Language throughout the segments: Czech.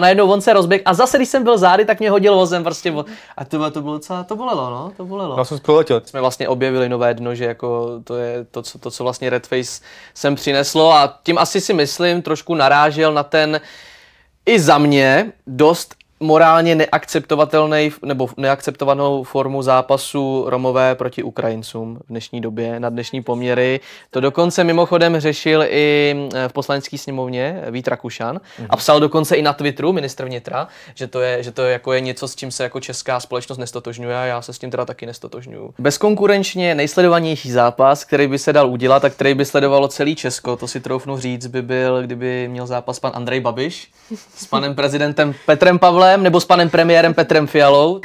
najednou on se rozběh a zase, když jsem byl zády, tak mě hodil vozem prostě. A to bylo docela, to bolelo, no, to bolelo. Já jsem zproletěl. Jsme vlastně objevili nové dno, že jako to je to, co vlastně Red Face sem přineslo a tím asi si myslím, trošku narážel na ten i za mě dost morálně neakceptovatelný nebo neakceptovanou formu zápasu Romové proti Ukrajincům v dnešní době, na dnešní poměry. To dokonce mimochodem řešil i v poslanecké sněmovně Vít Rakušan a psal dokonce i na Twitteru ministr vnitra, že to je jako je něco, s čím se jako česká společnost nestotožňuje a já se s tím teda taky nestotožňuju. Bezkonkurenčně nejsledovanější zápas, který by se dal udělat a který by sledovalo celý Česko, to si troufnu říct, by byl, kdyby měl zápas pan Andrej Babiš s panem prezidentem Petrem Pavlem nebo s panem premiérem Petrem Fialou.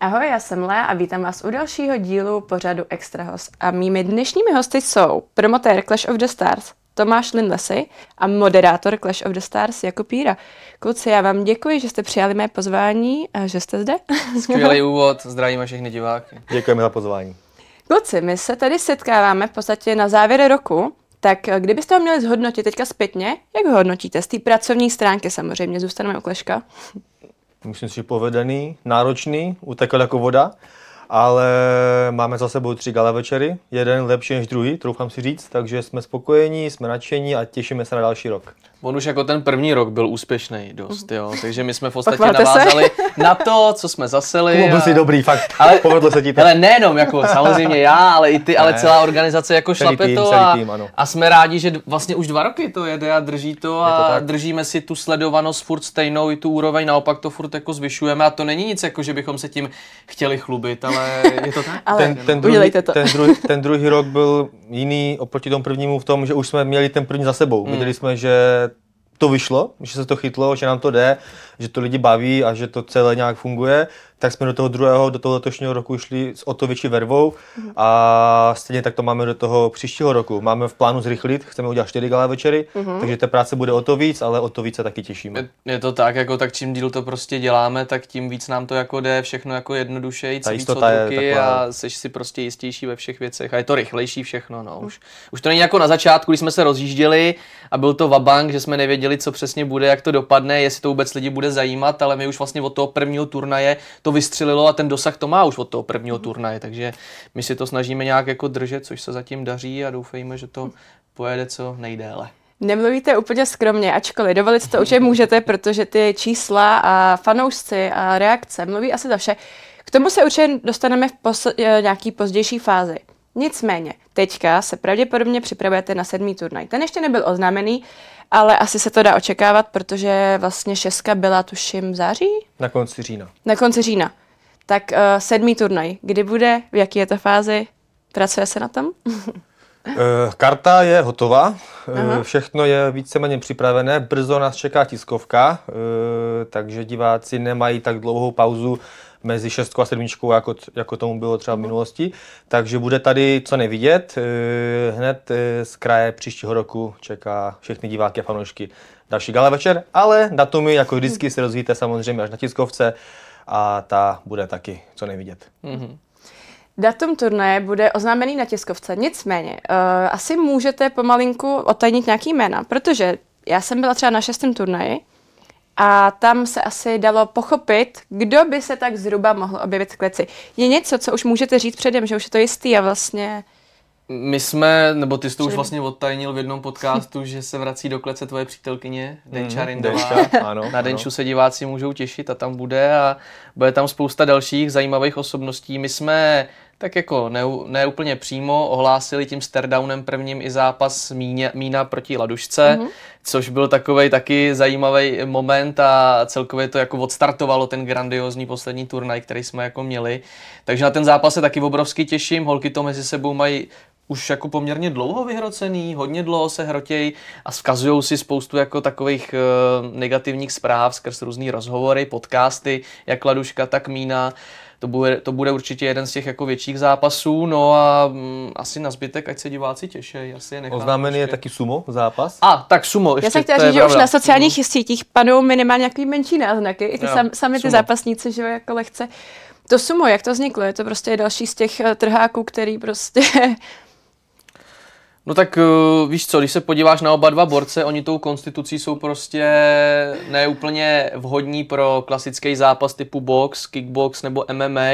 Ahoj, já jsem Lea a vítám vás u dalšího dílu pořadu eXtra Host. A mými dnešními hosty jsou promotér Clash of the Stars Tomáš Linh Le Sy a moderátor Clash of the Stars Jakub Jíra. Kluci, já vám děkuji, že jste přijali mé pozvání a že jste zde. Skvělý úvod, zdravíme všechny diváky. Děkujeme za pozvání. Kluci, my se tady setkáváme v podstatě na závěr roku. Tak kdybyste ho měli zhodnotit teďka zpětně, jak ho hodnotíte? Z té pracovní stránky samozřejmě, zůstaneme u Kleška. Myslím si, že povedený, náročný, utekl jako voda, ale máme za sebou 3 gala večery, jeden lepší než druhý, troufám si říct, takže jsme spokojení, jsme nadšení a těšíme se na další rok. On už jako ten první rok byl úspěšný dost, jo, takže my jsme v podstatě navázali na to, co jsme zaseli. Byl jsi dobrý, fakt, ale, povedlo se ti to. Ale nejenom jako samozřejmě já, ale i ty, ale celá organizace jako šlape to a jsme rádi, že vlastně už 2 roky to jede a drží to a držíme si tu sledovanost furt stejnou i tu úroveň, naopak to furt jako zvyšujeme a to není nic jako, že bychom se tím chtěli chlubit, ale je to tak. Ale ten druhý rok byl jiný oproti tomu prvnímu v tom, že už jsme měli ten první za sebou, viděli jsme, že to vyšlo, že se to chytlo, že nám to jde, že to lidi baví a že to celé nějak funguje, tak jsme do toho druhého, do toho letošního roku šli s o to větší vervou a stejně tak to máme do toho příštího roku. Máme v plánu zrychlit, chceme udělat 4 gala večery, takže ta práce bude o to víc, ale o to víc se taky těšíme. Je to tak, jako tak čím díl to prostě děláme, tak tím víc nám to jako jde, všechno jako jednodušeji, víc odruky a seš si prostě jistější ve všech věcech a je to rychlejší všechno, no. Už to není jako na začátku, když jsme se rozjížděli a byl to vabank, že jsme nevěděli, co přesně bude, jak to dopadne, jestli to vůbec lidi bude zajímat, ale my už vlastně od toho prvního turnaje to vystřelilo a ten dosah to má už od toho prvního turnaje, takže my si to snažíme nějak jako držet, což se zatím daří a doufejme, že to pojede co nejdéle. Nemluvíte úplně skromně, ačkoliv dovolit si to určitě můžete, protože ty čísla a fanoušci a reakce mluví asi za vše. K tomu se určitě dostaneme v nějaký pozdější fázi. Nicméně, teďka se pravděpodobně připravujete na 7. turnaj. Ten ještě nebyl oznámený, ale asi se to dá očekávat, protože vlastně 6 byla tuším v září? Na konci října. Na konci října. Tak 7. turnaj. Kdy bude? V jaké je to fázi? Pracuje se na tom? Karta je hotová, všechno je víceméně připravené, brzo nás čeká tiskovka, takže diváci nemají tak dlouhou pauzu mezi 6 a 7, jako tomu bylo třeba v minulosti, takže bude tady co nevidět, hned z kraje příštího roku čeká všechny diváky a fanoušky další gala večer, ale datumy jako vždycky se rozvíjíte samozřejmě až na tiskovce a ta bude taky co nevidět. Datum turnaje bude oznámený na tiskovce, nicméně asi můžete pomalinku odtajnit nějaký jména, protože já jsem byla třeba na 6. turnaji a tam se asi dalo pochopit, kdo by se tak zhruba mohl objevit v kleci. Je něco, co už můžete říct předem, že už je to jistý a vlastně... My jsme, nebo ty jsi to už vlastně odtajnil v jednom podcastu, že se vrací do klece tvoje přítelkyně, Denča Na Denču se diváci můžou těšit a tam bude a bude tam spousta dalších zajímavých osobností. My jsme tak jako ne úplně přímo ohlásili tím staredownem prvním i zápas Mína proti Ladušce, což byl takovej taky zajímavý moment a celkově to jako odstartovalo ten grandiózní poslední turnaj, který jsme jako měli. Takže na ten zápas se taky obrovsky těším, holky to mezi sebou mají už jako poměrně dlouho vyhrocený, hodně dlouho se hrotěj a vzkazují si spoustu jako takových negativních zpráv skrz různý rozhovory, podcasty, jak Laduška, tak Mína. To bude určitě jeden z těch jako větších zápasů, no a asi na zbytek, ať se diváci těší, asi je nechám. Oznámený je taky sumo zápas. Tak sumo, ještě. Já jsem chtěla říct, že už na sociálních sítích panou minimálně nějaký menší náznaky, i ty sami ty zápasníci, že jako lehce. To sumo, jak to vzniklo, je to prostě další z těch trháků, který prostě... No tak víš co, když se podíváš na oba dva borce, oni tou konstitucí jsou prostě neúplně vhodní pro klasický zápas typu box, kickbox nebo MMA.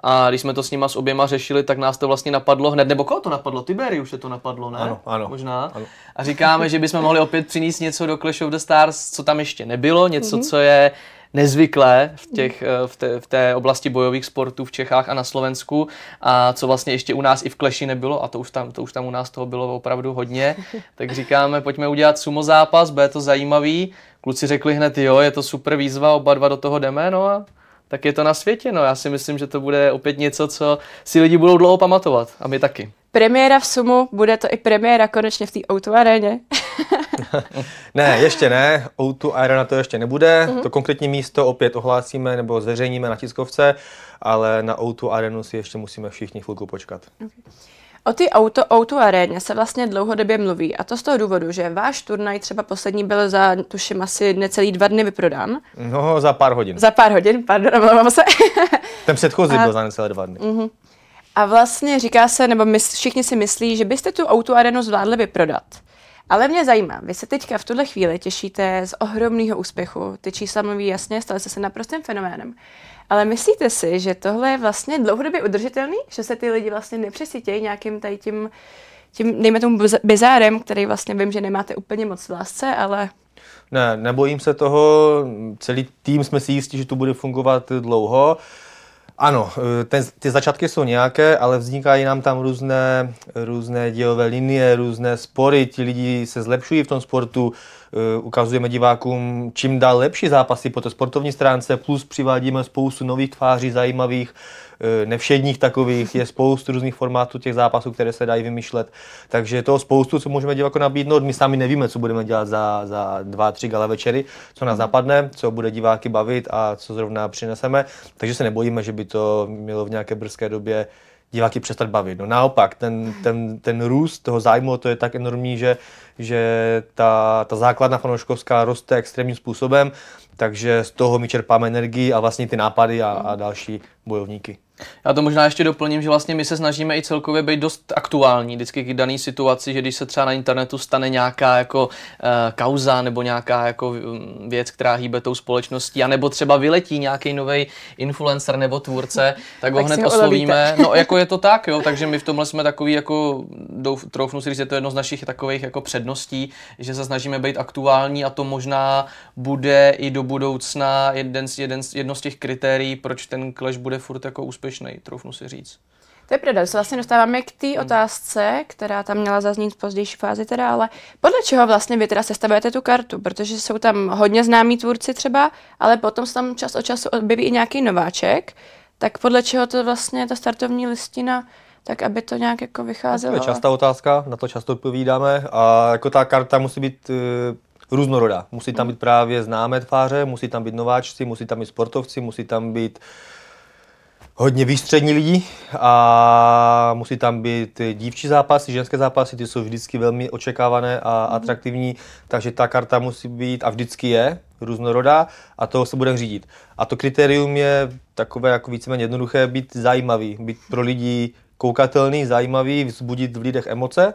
A když jsme to s nima s oběma řešili, tak nás to vlastně napadlo hned, nebo koho to napadlo? Tyberi už je to napadlo, ne? Ano. Možná. Ano. A říkáme, že bychom mohli opět přinést něco do Clash of the Stars, co tam ještě nebylo, něco, co je nezvyklé v té oblasti bojových sportů v Čechách a na Slovensku a co vlastně ještě u nás i v Clashi nebylo a to už tam u nás toho bylo opravdu hodně, tak říkáme, pojďme udělat sumo zápas, bude to zajímavý, kluci řekli hned, jo, je to super výzva, oba dva do toho jdeme, no a tak je to na světě, no já si myslím, že to bude opět něco, co si lidi budou dlouho pamatovat a my taky. Premiéra v sumu, bude to i premiéra konečně v té O2 aréně. Ne, ještě ne, O2 Arena to ještě nebude, to konkrétní místo opět ohlásíme nebo zveřejníme na tiskovce, ale na O2 Arenu si ještě musíme všichni chvilku počkat. Okay. O ty O2 aréně se vlastně dlouhodobě mluví a to z toho důvodu, že váš turnaj třeba poslední byl za tuším asi necelý 2 dny vyprodán. No, za pár hodin. Za pár hodin, pardon, omlouvám se. Ten předchozí byl za necelé 2 dny. Uh-huh. A vlastně říká se, nebo všichni si myslí, že byste tu O2 arenu zvládli vyprodat. Ale mě zajímá, vy se teďka v tuhle chvíli těšíte z ohromného úspěchu, ty čísla mluví jasně, stali jste se naprostým fenoménem. Ale myslíte si, že tohle je vlastně dlouhodobě udržitelný? Že se ty lidi vlastně nepřesytějí nějakým tady tím dejme tomu bizárem, který vlastně vím, že nemáte úplně moc v lásce, ale... Ne, nebojím se toho, celý tým jsme si jistí, že to bude fungovat dlouho. Ano, ty začátky jsou nějaké, ale vznikají nám tam různé dílové linie, různé spory, ti lidi se zlepšují v tom sportu, ukazujeme divákům čím dál lepší zápasy po té sportovní stránce, plus přivádíme spoustu nových tváří, zajímavých, nevšedních takových, je spoustu různých formátů těch zápasů, které se dají vymýšlet, takže je toho spoustu, co můžeme diváku nabídnout, my sami nevíme, co budeme dělat za 2-3 gala večery, co nás napadne, co bude diváky bavit a co zrovna přineseme, takže se nebojíme, že by to mělo v nějaké brzké době diváky přestat bavit. No naopak, ten růst toho zájmu, to je tak enormní, že ta základna fanouškovská roste extrémním způsobem, takže z toho my čerpáme energii a vlastně ty nápady a další bojovníky. Já to možná ještě doplním, že vlastně my se snažíme i celkově být dost aktuální vždycky k dané situaci, že když se třeba na internetu stane nějaká jako kauza nebo nějaká jako věc, která hýbe tou společností, anebo třeba vyletí nějaký nový influencer nebo tvůrce, tak ho hned oslovíme. No jako je to tak, jo, takže my v tomhle jsme takový jako, troufnu si říct, je to jedno z našich takových jako předností, že se snažíme být aktuální a to možná bude i do budoucna jedno z těch kritérií, proč ten Clash bude furt jako úspěšnej, troufnu si říct. To je pravda, se vlastně dostáváme k té otázce, která tam měla zaznít v pozdější fázi teda, ale podle čeho vlastně vy teda sestavujete tu kartu, protože jsou tam hodně známí tvůrci třeba, ale potom se tam čas od času objeví i nějaký nováček, tak podle čeho to vlastně ta startovní listina, tak aby to nějak jako vycházelo. To je častá otázka, na to často odpovídáme a jako ta karta musí být různorodá, musí tam být právě známé tváře, musí tam být nováčci, musí tam být sportovci, musí tam být hodně výstřední lidí a musí tam být dívčí zápasy, ženské zápasy, ty jsou vždycky velmi očekávané a atraktivní, takže ta karta musí být a vždycky je různorodá a toho se budeme řídit. A to kritérium je takové jako víceméně jednoduché, být zajímavý, být pro lidi koukatelný, zajímavý, vzbudit v lidech emoce,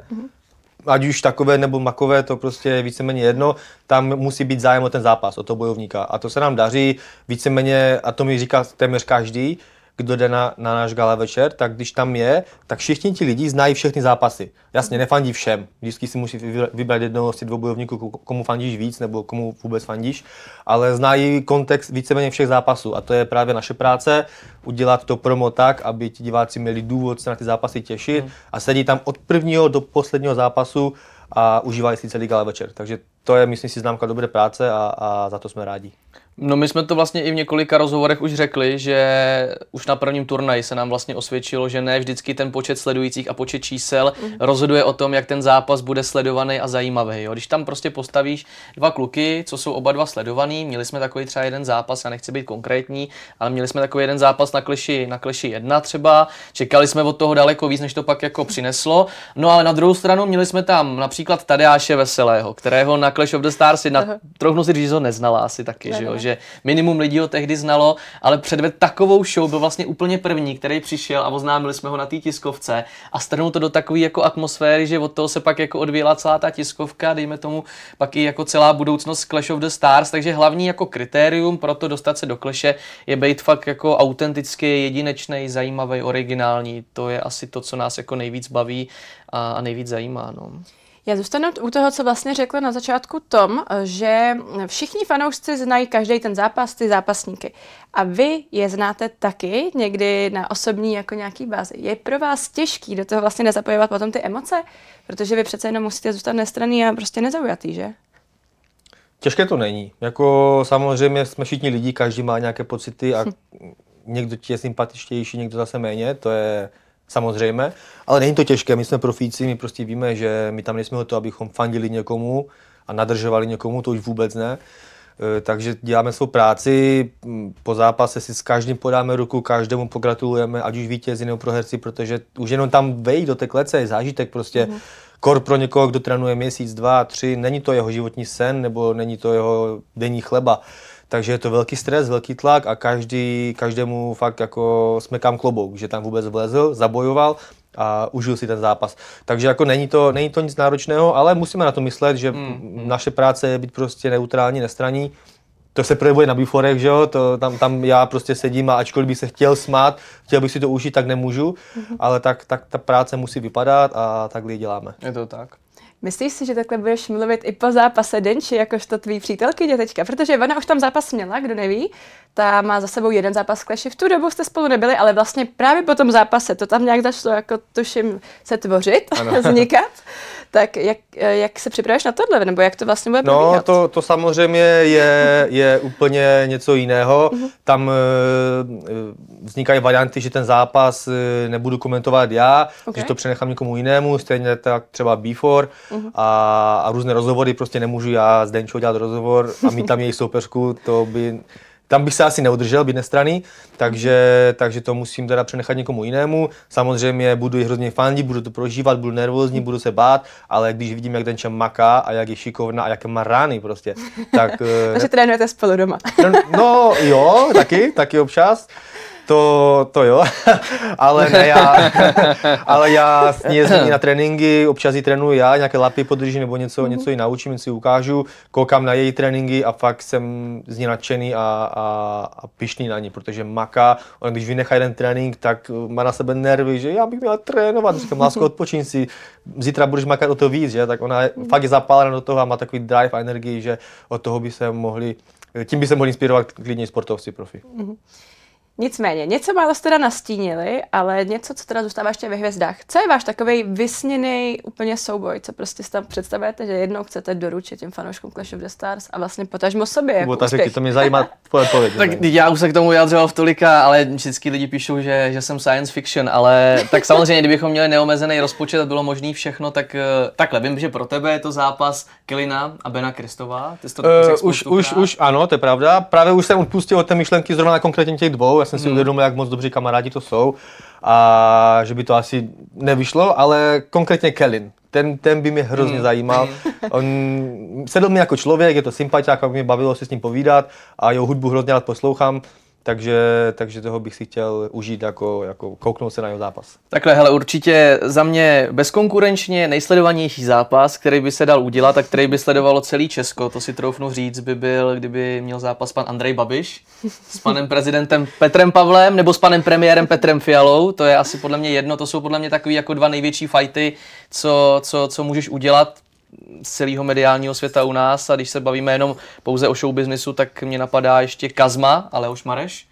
ať už takové nebo makové, to prostě je víceméně jedno, tam musí být zájem o ten zápas, o toho bojovníka a to se nám daří víceméně, a to mi říká téměř každý, kdo jde na náš gala večer, tak když tam je, tak všichni ti lidi znají všechny zápasy. Jasně, nefandí všem. Vždycky si musí vybrat jednoho z těch dvou bojovníků, komu fandíš víc nebo komu vůbec fandíš, ale znají kontext víceméně všech zápasů a to je právě naše práce, udělat to promo tak, aby ti diváci měli důvod se na ty zápasy těšit a sedí tam od prvního do posledního zápasu a užívají si celý gala večer. Takže to je, myslím si, známka dobré práce a za to jsme rádi. No my jsme to vlastně i v několika rozhovorech už řekli, že už na prvním turnaji se nám vlastně osvědčilo, že ne vždycky ten počet sledujících a počet čísel rozhoduje o tom, jak ten zápas bude sledovaný a zajímavý. Jo? Když tam prostě postavíš dva kluky, co jsou oba dva sledovaný, měli jsme takový třeba jeden zápas, já nechci být konkrétní, ale měli jsme takový jeden zápas na Clashi 1 třeba, čekali jsme od toho daleko víc, než to pak jako přineslo. No ale na druhou stranu měli jsme tam například Tadeáše Veselého, kterého na Clash of the Stars trochu si říct, že ho neznala asi taky, že jo? protože minimum lidí ho tehdy znalo, ale předvedl takovou show, byl vlastně úplně první, který přišel a oznámili jsme ho na té tiskovce a strhnul to do takové jako atmosféry, že od toho se pak jako odvíjela celá ta tiskovka, dejme tomu pak i jako celá budoucnost Clash of the Stars, takže hlavní jako kritérium pro to dostat se do Clashe je být fakt jako autentický, jedinečný, zajímavý, originální, to je asi to, co nás jako nejvíc baví a nejvíc zajímá, no. Já zůstanu u toho, co vlastně řekl na začátku Tom, že všichni fanoušci znají každý ten zápas, ty zápasníky. A vy je znáte taky, někdy na osobní jako nějaký bázi. Je pro vás těžký do toho vlastně nezapojovat potom ty emoce? Protože vy přece jenom musíte zůstat nestranný a prostě nezaujatý, že? Těžké to není. Jako samozřejmě jsme všichni lidi, každý má nějaké pocity a někdo ti je sympatičtější, někdo zase méně, to je... Samozřejmě, ale není to těžké, my jsme profíci, my prostě víme, že my tam nejsme o to, abychom fandili někomu a nadržovali někomu, to už vůbec ne. Takže děláme svou práci, po zápase si s každým podáme ruku, každému pogratulujeme, ať už vítězi nebo proherci, protože už jenom tam vejít do té klece je zážitek prostě. Kor pro někoho, kdo trénuje měsíc, dva, tři, není to jeho životní sen nebo není to jeho denní chleba. Takže je to velký stres, velký tlak a každému fakt jako smekám klobouk, že tam vůbec vlezl, zabojoval a užil si ten zápas. Takže jako není to nic náročného, ale musíme na to myslet, že naše práce je být prostě neutrální, nestranní. To se projevuje na biforech, že jo, to tam já prostě sedím a ačkoliv bych se chtěl smát, chtěl bych si to užít, tak nemůžu, ale tak ta práce musí vypadat a takhle ji děláme. Je to tak. Myslíš si, že takhle budeš mluvit i po zápase Denči, jakožto tvý přítelkyně teďka? Protože ona už tam zápas měla, kdo neví, ta má za sebou jeden zápas Clashi, v tu dobu jste spolu nebyli, ale vlastně právě po tom zápase to tam nějak začalo, jako tuším, se tvořit, vznikat. Tak jak se připravíš na tohle, nebo jak to vlastně bude probíhat? No to samozřejmě je úplně něco jiného. Tam vznikají varianty, že ten zápas nebudu komentovat já, okay, že to přenechám někomu jinému, stejně tak třeba before. A různé rozhovory, prostě nemůžu já s Denčou dělat rozhovor a mít tam její soupeřku, tam bych se asi neudržel, být nestranný, takže to musím teda přenechat někomu jinému. Samozřejmě budu i hrozně fandit, budu to prožívat, budu nervózní, budu se bát, ale když vidím, jak Denča maká a jak je šikovná a jaké má rány prostě, tak... Takže trénujete spolu doma. No jo, taky občas. To jo, ale já s ní jezdím na tréninky, občas ji trénuji já, nějaké lapy podržím nebo něco ji naučím, něco ji ukážu, koukám na její tréninky a fakt jsem z ní nadšený a pyšný na ní, protože maká, on když vynechá jeden trénink, tak má na sebe nervy, že já bych měla trénovat, říkám, lásko, odpočin si, zítra budeš makat o to víc, že, tak ona fakt je zapálena do toho a má takový drive a energii, že od toho by se mohli, tím by se mohli inspirovat klidně sportovci profi. Nicméně, něco málo jste teda nastínili, ale něco, co teda zůstává ještě ve hvězdách. Co je váš takovej vysněný úplně souboj, co prostě si tam představujete, že jednou chcete doručit těm fanouškům Clash of the Stars a vlastně potažmo sobě jako úspěch? Řekli, to mě zajímá tvoje odpověď. Tak já už se k tomu vyjadřoval v tolika, ale všichni lidi píšou, že jsem science fiction, ale tak samozřejmě, kdybychom měli neomezený rozpočet a bylo možné všechno, tak takhle vím, že pro tebe je to zápas Kellina a Bena Kristova. Už ano, to je pravda. Právě už jsem odpustil od té myšlenky zrovna konkrétně těch dvou. Jsem si uvědomil, jak moc dobří kamarádi to jsou a že by to asi nevyšlo, ale konkrétně Kellin. Ten by mě hrozně zajímal. On sedl mi jako člověk, je to sympatiák, mě bavilo se s ním povídat a jeho hudbu hrozně rád poslouchám. Takže toho bych si chtěl užít, jako kouknout se na jeho zápas. Takhle, hele, určitě za mě bezkonkurenčně nejsledovanější zápas, který by se dal udělat a který by sledovalo celý Česko, to si troufnu říct, by byl, kdyby měl zápas pan Andrej Babiš s panem prezidentem Petrem Pavlem nebo s panem premiérem Petrem Fialou, to je asi podle mě jedno, to jsou podle mě takový jako dva největší fajty, co můžeš udělat z celého mediálního světa u nás. A když se bavíme jenom pouze o showbiznisu, tak mě napadá ještě Kazma, ale už Mareš.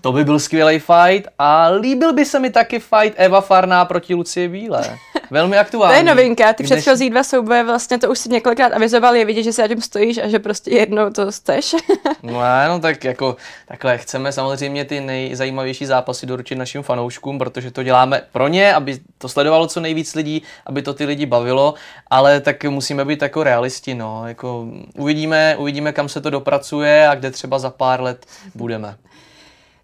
To by byl skvělý fight a líbil by se mi taky fight Eva Farná proti Lucie Bílé. Velmi aktuální. To je novinka, ty předchozí dva souboje, vlastně to už si několikrát avizoval, je vidět, že se na tím stojíš a že prostě jednou to chceš. No tak jako takhle chceme samozřejmě ty nejzajímavější zápasy doručit našim fanouškům, protože to děláme pro ně, aby to sledovalo co nejvíc lidí, aby to ty lidi bavilo, ale tak musíme být jako realisti, no. Jako uvidíme, kam se to dopracuje a kde třeba za pár let budeme.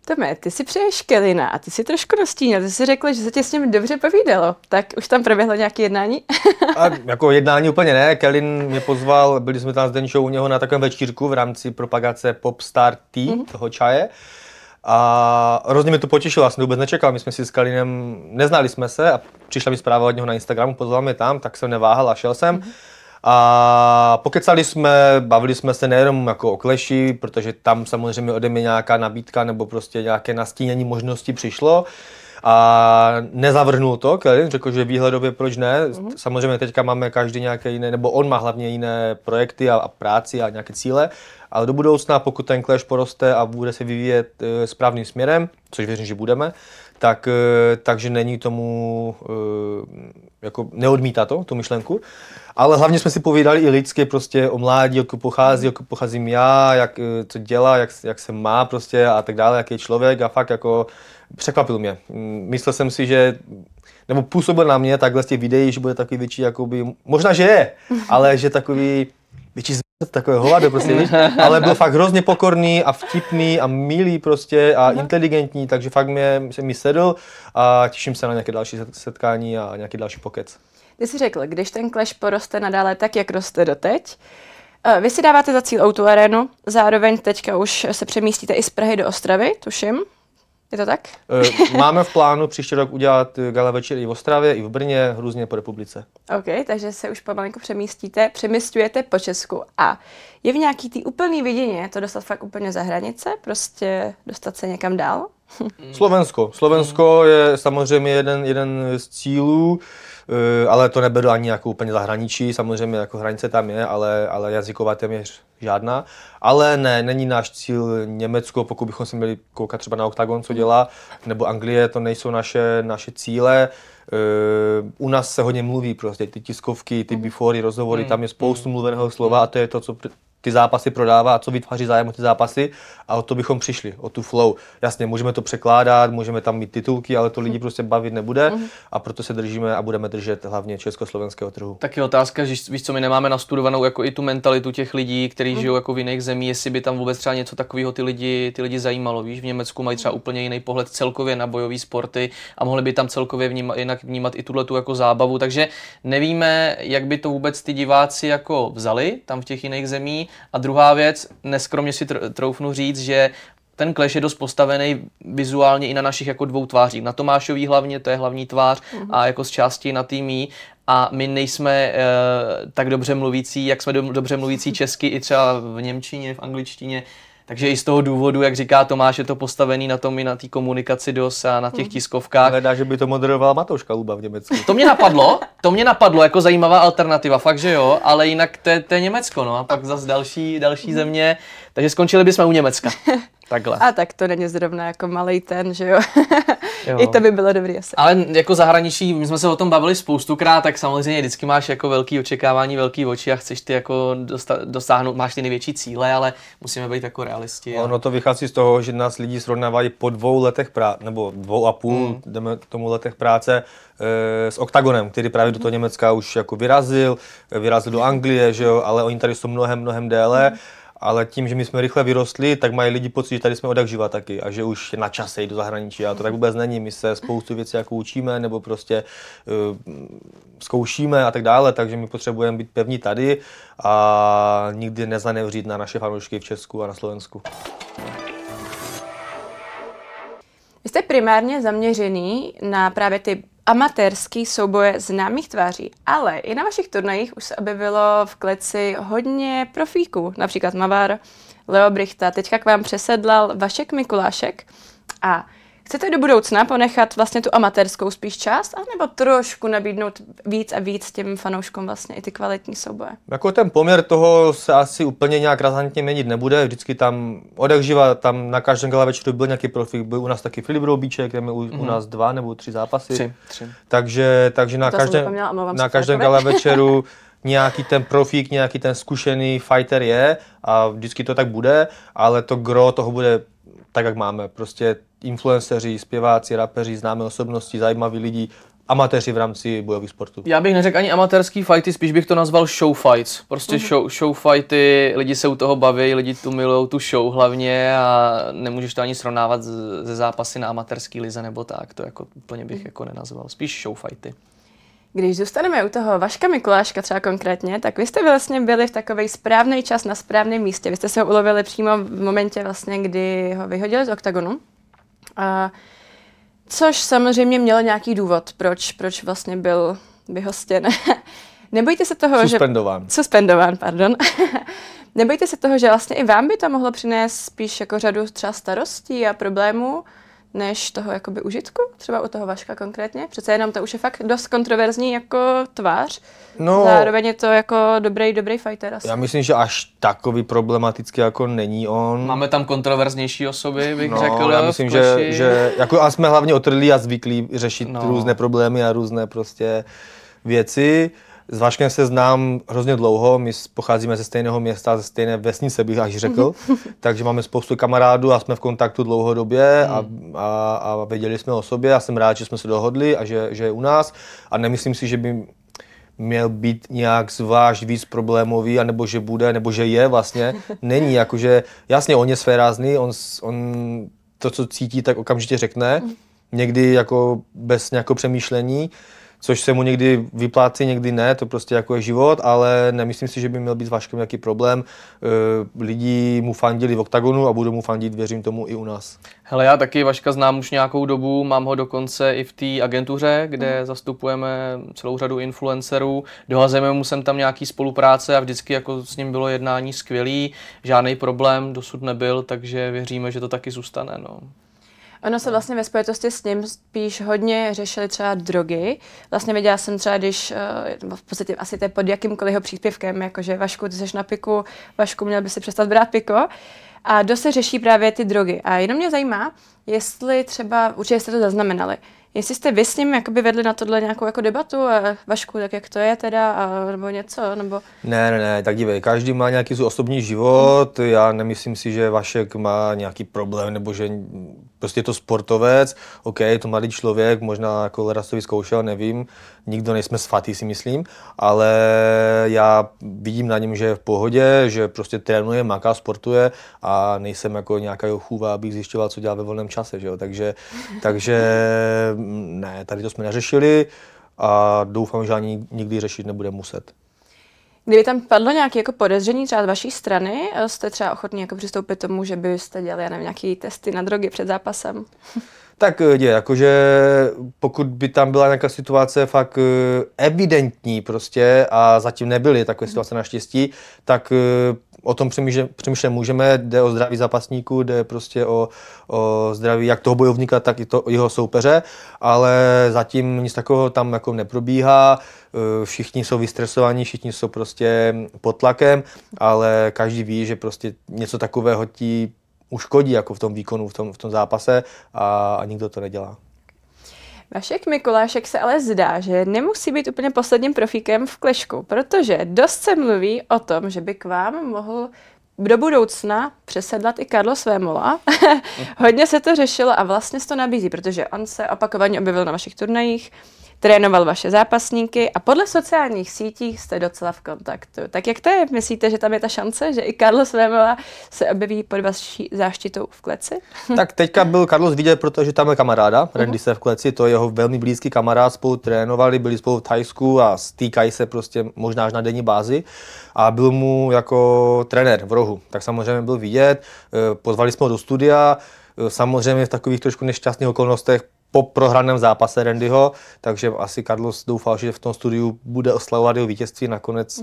Tome, ty si přeješ Kellina a ty si trošku dostínil, ty si řekl, že se tě s ním dobře povídalo, tak už tam proběhlo nějaké jednání? A jako jednání úplně ne, Kellin mě pozval, byli jsme tam s Denčou u něho na takovém večírku v rámci propagace Popstar Tea, toho čaje. A hrozně mi to potěšilo, já jsem to vůbec nečekal, my jsme si s Kellinem, neznali jsme se a přišla mi zpráva od něho na Instagramu, pozval mě tam, tak jsem neváhal a šel jsem. A pokecali jsme, bavili jsme se nejenom jako o Clashi, protože tam samozřejmě ode mě nějaká nabídka nebo prostě nějaké nastínění možnosti přišlo. A nezavrhnul to Kellin, řekl, že výhledově proč ne. Samozřejmě teďka máme každý nějaké jiné, nebo on má hlavně jiné projekty a práci a nějaké cíle. Ale do budoucna, pokud ten Clash poroste a bude se vyvíjet správným směrem, což věřím, že budeme, takže není tomu, jako neodmítá tu myšlenku. Ale hlavně jsme si povídali i lidsky prostě o mládí, odkud pocházím já, jak co dělá, jak se má prostě a tak dále, jaký je člověk a fakt jako překvapil mě. Myslel jsem si, že nebo působil na mě takhle z těch videí, že bude takový větší, jakoby, možná, že je, ale že takový větší takové hovado prostě, víš? Ale byl fakt hrozně pokorný a vtipný a milý prostě a inteligentní, takže fakt mi sedl a těším se na nějaké další setkání a nějaký další pokec. Ty jsi řekl, když ten Clash poroste nadále tak, jak roste doteď, vy si dáváte za cíl O2 Arenu, zároveň teďka už se přemístíte i z Prahy do Ostravy, tuším. Je to tak? Máme v plánu příští rok udělat gala večer i v Ostravě, i v Brně, hrůzně po republice. OK, takže se už pomalinku přemísťujete po Česku a je v nějaký tý úplný vidině to dostat fakt úplně za hranice, prostě dostat se někam dál? Slovensko je samozřejmě jeden z cílů, ale to neberu ani jako úplně zahraničí, samozřejmě jako hranice tam je, ale jazyková téměř žádná. Ale ne, není náš cíl Německo, pokud bychom se měli koukat třeba na Octagon, co dělá, nebo Anglie, to nejsou naše cíle. U nás se hodně mluví prostě, ty tiskovky, ty befory, rozhovory, tam je spoustu mluveného slova a to je to, co ty zápasy prodává a co vytváří zájem o ty zápasy a o to bychom přišli, o tu flow. Jasně, můžeme to překládat, můžeme tam mít titulky, ale to lidi prostě bavit nebude a proto se držíme a budeme držet hlavně československého trhu. Tak je otázka, že víš co, my nemáme nastudovanou jako i tu mentalitu těch lidí, kteří žijou jako v jiných zemích, jestli by tam vůbec třeba něco takového ty lidi zajímalo, víš, v Německu mají třeba úplně jiný pohled celkově na bojové sporty a mohli by tam celkově vnímat i tuhletu jako zábavu, takže nevíme, jak by to vůbec ty diváci jako vzali tam v těch jiných zemích. A druhá věc, neskromně si troufnu říct, že ten Clash je dost postavený vizuálně i na našich jako dvou tvářích. Na Tomášový hlavně, to je hlavní tvář a jako z části na týmí. A my nejsme tak dobře mluvící, jak jsme dobře mluvící česky i třeba v němčině, v angličtině. Takže i z toho důvodu, jak říká Tomáš, je to postavený na tom i na té komunikaci DOS a na těch tiskovkách. Hledá, že by to moderovala Matouška Luba v Německu. To mě napadlo jako zajímavá alternativa, fakt že jo, ale jinak to je Německo, no a pak zase další země, takže skončili bychom u Německa. Takhle. A tak to není zrovna jako malej ten, že jo. I to by bylo dobrý asi. Ale jako zahraničí, my jsme se o tom bavili spoustukrát, tak samozřejmě vždycky máš jako velký očekávání, velký oči a chceš ty jako dosáhnout, máš ty největší cíle, ale musíme být jako realisti. Ono to vychází z toho, že nás lidi srovnávají po 2 letech práce, nebo 2,5, jdeme tomu letech práce, s Octagonem, který právě do toho Německa už jako vyrazil do Anglie, že jo, ale oni tady jsou mnohem déle. Ale tím, že my jsme rychle vyrostli, tak mají lidi pocit, že tady jsme odjakživa taky a že už je na čase jít do zahraničí a to tak vůbec není. My se spoustu věcí jako učíme nebo prostě zkoušíme a tak dále, takže my potřebujeme být pevní tady a nikdy nezanevřít na naše fanoušky v Česku a na Slovensku. Vy jste primárně zaměřený na právě ty amatérský souboje známých tváří, ale i na vašich turnajích už se objevilo v kleci hodně profíků, například Mavar, Leo Brichta, teďka k vám přesedlal Vašek Mikulášek a chcete do budoucna ponechat vlastně tu amatérskou spíš část, anebo trošku nabídnout víc a víc těm fanouškům vlastně i ty kvalitní souboje? Jako ten poměr toho se asi úplně nějak razantně měnit nebude, vždycky tam odjakživa, tam na každém gala večeru byl nějaký profik, byl u nás taky Filip Roubíček, kde měl u nás 2 nebo 3 zápasy. 3. Takže na každém gala večeru nějaký ten profík, nějaký ten zkušený fighter je a vždycky to tak bude, ale to gro toho bude tak, jak máme, prostě influenceři, zpěváci, rapeři, známé osobnosti, zajímaví lidi, amatéři v rámci bojových sportů. Já bych neřekl ani amatérský fighty, spíš bych to nazval show fights. Prostě show fighty, lidi se u toho baví, lidi tu milujou, tu show hlavně a nemůžeš to ani srovnávat ze zápasy na amatérský lize nebo tak, to jako úplně bych jako nenazval, spíš show fighty. Když zůstaneme u toho Vaška Mikuláška třeba konkrétně, tak vy jste vlastně byli v takovej správný čas na správném místě. Vy jste se ho ulovili přímo v momentě vlastně, kdy ho vyhodili z oktagonu. Což samozřejmě mělo nějaký důvod, proč vlastně byl vyhostěn. Nebojte se toho, Suspendován. Nebojte se toho, že vlastně i vám by to mohlo přinést spíš jako řadu třeba starostí a problémů, než toho jakoby užitku, třeba u toho Vaška konkrétně. Přece jenom to už je fakt dost kontroverzní jako tvář. No, zároveň je to jako dobrý fighter asi. Já myslím, že až takový problematický jako není on. Máme tam kontroverznější osoby, bych řekl. Já myslím, že jako a jsme hlavně otrlí a zvyklí řešit různé problémy a různé prostě věci. S Vaškem se znám hrozně dlouho, my pocházíme ze stejného města, ze stejné vesnice bych až řekl, takže máme spoustu kamarádů a jsme v kontaktu dlouhodobě a věděli jsme o sobě a jsem rád, že jsme se dohodli a že je u nás a nemyslím si, že by měl být nějak zvlášť víc problémový, anebo že bude, nebo že je vlastně, není, jakože jasně on je svérázný, on to, co cítí, tak okamžitě řekne, někdy jako bez nějakého přemýšlení, což se mu někdy vyplácí, někdy ne, to prostě jako je život, ale nemyslím si, že by měl být s Vaškem nějaký problém. Lidi mu fandili v oktagonu a budou mu fandit, věřím tomu, i u nás. Hele, já taky Vaška znám už nějakou dobu, mám ho dokonce i v té agentuře, kde zastupujeme celou řadu influencerů, dohazujeme mu sem tam nějaký spolupráce a vždycky jako s ním bylo jednání skvělý, žádný problém dosud nebyl, takže věříme, že to taky zůstane. No. Ono se vlastně ve spojitosti s ním spíš hodně řešily třeba drogy. Vlastně viděla jsem třeba, když v podstatě asi to je pod jakýmkoliv jeho příspěvkem, jakože Vašku, ty seš na piku, Vašku, měl by si přestat brát piko. A dost se řeší právě ty drogy. A jenom mě zajímá, jestli třeba, určitě jste to zaznamenali, jestli jste vy s ním jakoby vedli na tohle nějakou jako debatu, Vašku, tak jak to je teda, a, nebo něco, nebo... Ne, tak dívej, každý má nějaký svůj osobní život, já nemyslím si, že Vašek má nějaký problém, nebo že prostě je to sportovec, OK, je to mladý člověk, možná jako ledastový zkoušel, nevím, nikdo nejsme svatý, si myslím, ale já vidím na něm, že je v pohodě, že prostě trénuje, maká, sportuje a nejsem jako nějaká jeho chůva, abych zjišťoval, co dělá ve volném čase, že jo, takže ne, tady to jsme neřešili a doufám, že ani nikdy řešit nebude muset. Kdyby tam padlo nějaké jako podezření třeba z vaší strany, jste třeba ochotní jako přistoupit tomu, že byste dělali nějaké testy na drogy před zápasem? Tak jakože pokud by tam byla nějaká situace fakt evidentní prostě a zatím nebyly takové situace naštěstí, tak o tom přemýšlet můžeme, jde o zdraví zápasníků, jde prostě o zdraví jak toho bojovníka, tak i jeho soupeře, ale zatím nic takového tam jako neprobíhá, všichni jsou vystresovaní, všichni jsou prostě pod tlakem, ale každý ví, že prostě něco takového ti uškodí jako v tom výkonu, v tom zápase a nikdo to nedělá. Vašek Mikulášek se ale zdá, že nemusí být úplně posledním profíkem v Clashku, protože dost se mluví o tom, že by k vám mohl do budoucna přesedlat i Carlos Vémola. Hodně se to řešilo a vlastně se to nabízí, protože on se opakovaně objevil na vašich turnajích, trénoval vaše zápasníky a podle sociálních sítí jste docela v kontaktu. Tak jak to je? Myslíte, že tam je ta šance, že i Carlos Vémola se objeví pod vaší záštitou v kleci? Tak teďka byl Carlos vidět, protože tam je kamaráda, Randy se v kleci, to je jeho velmi blízký kamarád, spolu trénovali, byli spolu v Thajsku a stýkají se prostě možná až na denní bázi a byl mu jako trenér v rohu, tak samozřejmě byl vidět, pozvali jsme ho do studia, samozřejmě v takových trošku nešťastných okolnostech po prohraném zápase Randyho, takže asi Carlos doufal, že v tom studiu bude oslavovat jeho vítězství, nakonec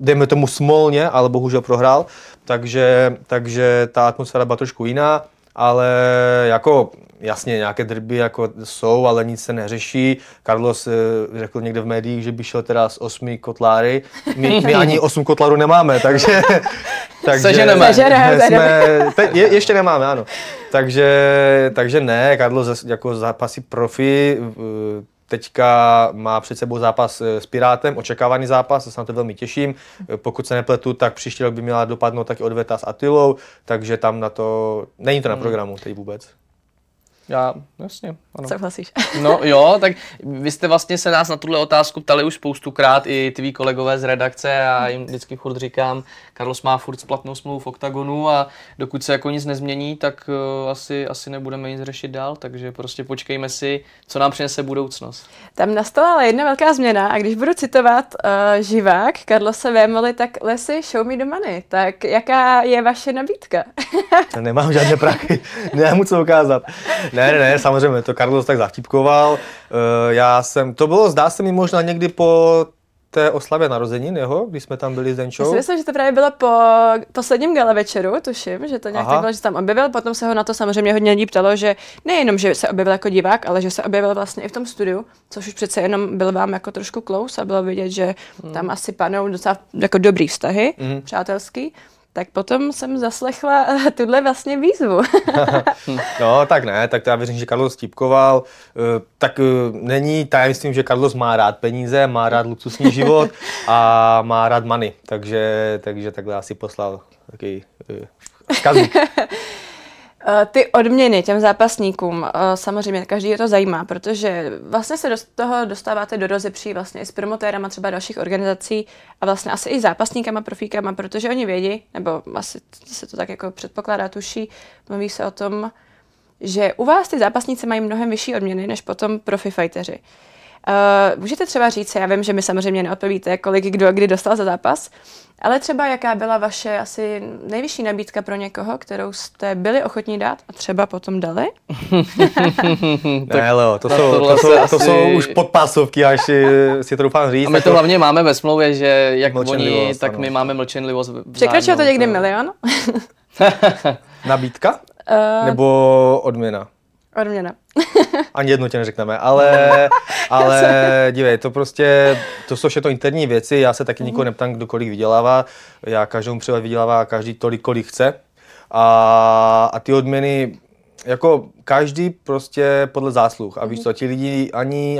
dejme tomu smolně, ale bohužel prohrál, takže ta atmosféra byla trošku jiná, ale jako jasně nějaké drby jako jsou, ale nic se neřeší. Carlos řekl někde v médiích, že by šel teda z 8 kotláry, my ani 8 kotlarů nemáme, takže ještě nemáme, ano. Takže ne, Carlos jako zápasí profi, teďka má před sebou zápas s Pirátem, očekávaný zápas, se na to velmi těším. Pokud se nepletu, tak příští rok by měla dopadnout taky odveta s Attilou, takže tam na to, není to na programu teď vůbec. Já, jasně, ano. Souhlasíš. No jo, tak vy jste vlastně se nás na tuhle otázku ptali už spoustukrát i tví kolegové z redakce a jim vždycky furt říkám, Carlos má furt splatnou smlouvu v Oktagonu a dokud se jako nic nezmění, tak asi nebudeme nic řešit dál, takže prostě počkejme si, co nám přinese budoucnost. Tam nastala jedna velká změna a když budu citovat živák Carlose Vémoly, tak Le Sy, show me the money, tak jaká je vaše nabídka? Já nemám žádné prachy, nemám mu co ukázat. Ne, samozřejmě, to Carlos tak zavtipkoval. To bylo, zdá se mi, možná někdy po té oslavě narozenin jeho, když jsme tam byli s Denčou. Já si myslím, že to právě bylo po posledním gala večeru, tuším, že to nějak tak bylo, že tam objevil. Potom se ho na to samozřejmě hodně lidí ptalo, že nejenom, že se objevil jako divák, ale že se objevil vlastně i v tom studiu, což už přece jenom byl vám jako trošku close a bylo vidět, že tam asi panou docela jako dobrý vztahy, přátelský. Tak potom jsem zaslechla tuhle vlastně výzvu. No tak ne, tak to já věřím, že Carlos tipkoval. Tak není tajemstvím, že Carlos má rád peníze, má rád luxusní život a má rád money. Takže takhle asi poslal takový vzkazník. Ty odměny těm zápasníkům, samozřejmě každý to zajímá, protože vlastně se do toho dostáváte do rozepří vlastně i s promotérama třeba dalších organizací a vlastně asi i zápasníkama, profíkama, protože oni vědí, nebo asi se to tak jako předpokládá, tuší, mluví se o tom, že u vás ty zápasníci mají mnohem vyšší odměny než potom profi fighteři. Můžete třeba říct, já vím, že mi samozřejmě neodpovíte, kolik kdo kdy dostal za zápas, ale třeba jaká byla vaše asi nejvyšší nabídka pro někoho, kterou jste byli ochotní dát a třeba potom dali? Ne, Leo, to jsou už podpásovky, až si to doufám říct. A my to hlavně máme ve smlouvě, že jak oni, tak my máme mlčenlivost. Překračilo to někdy milion? Nabídka? Nebo odměna? Odměna. Ani jednu tě neřekneme, ale dívej, to jsou všechno interní věci, já se taky nikoho neptám, kdo kolik vydělává, já každému převod vydělává, každý tolik, kolik chce a ty odměny, jako každý prostě podle zásluh a víš co, ti lidi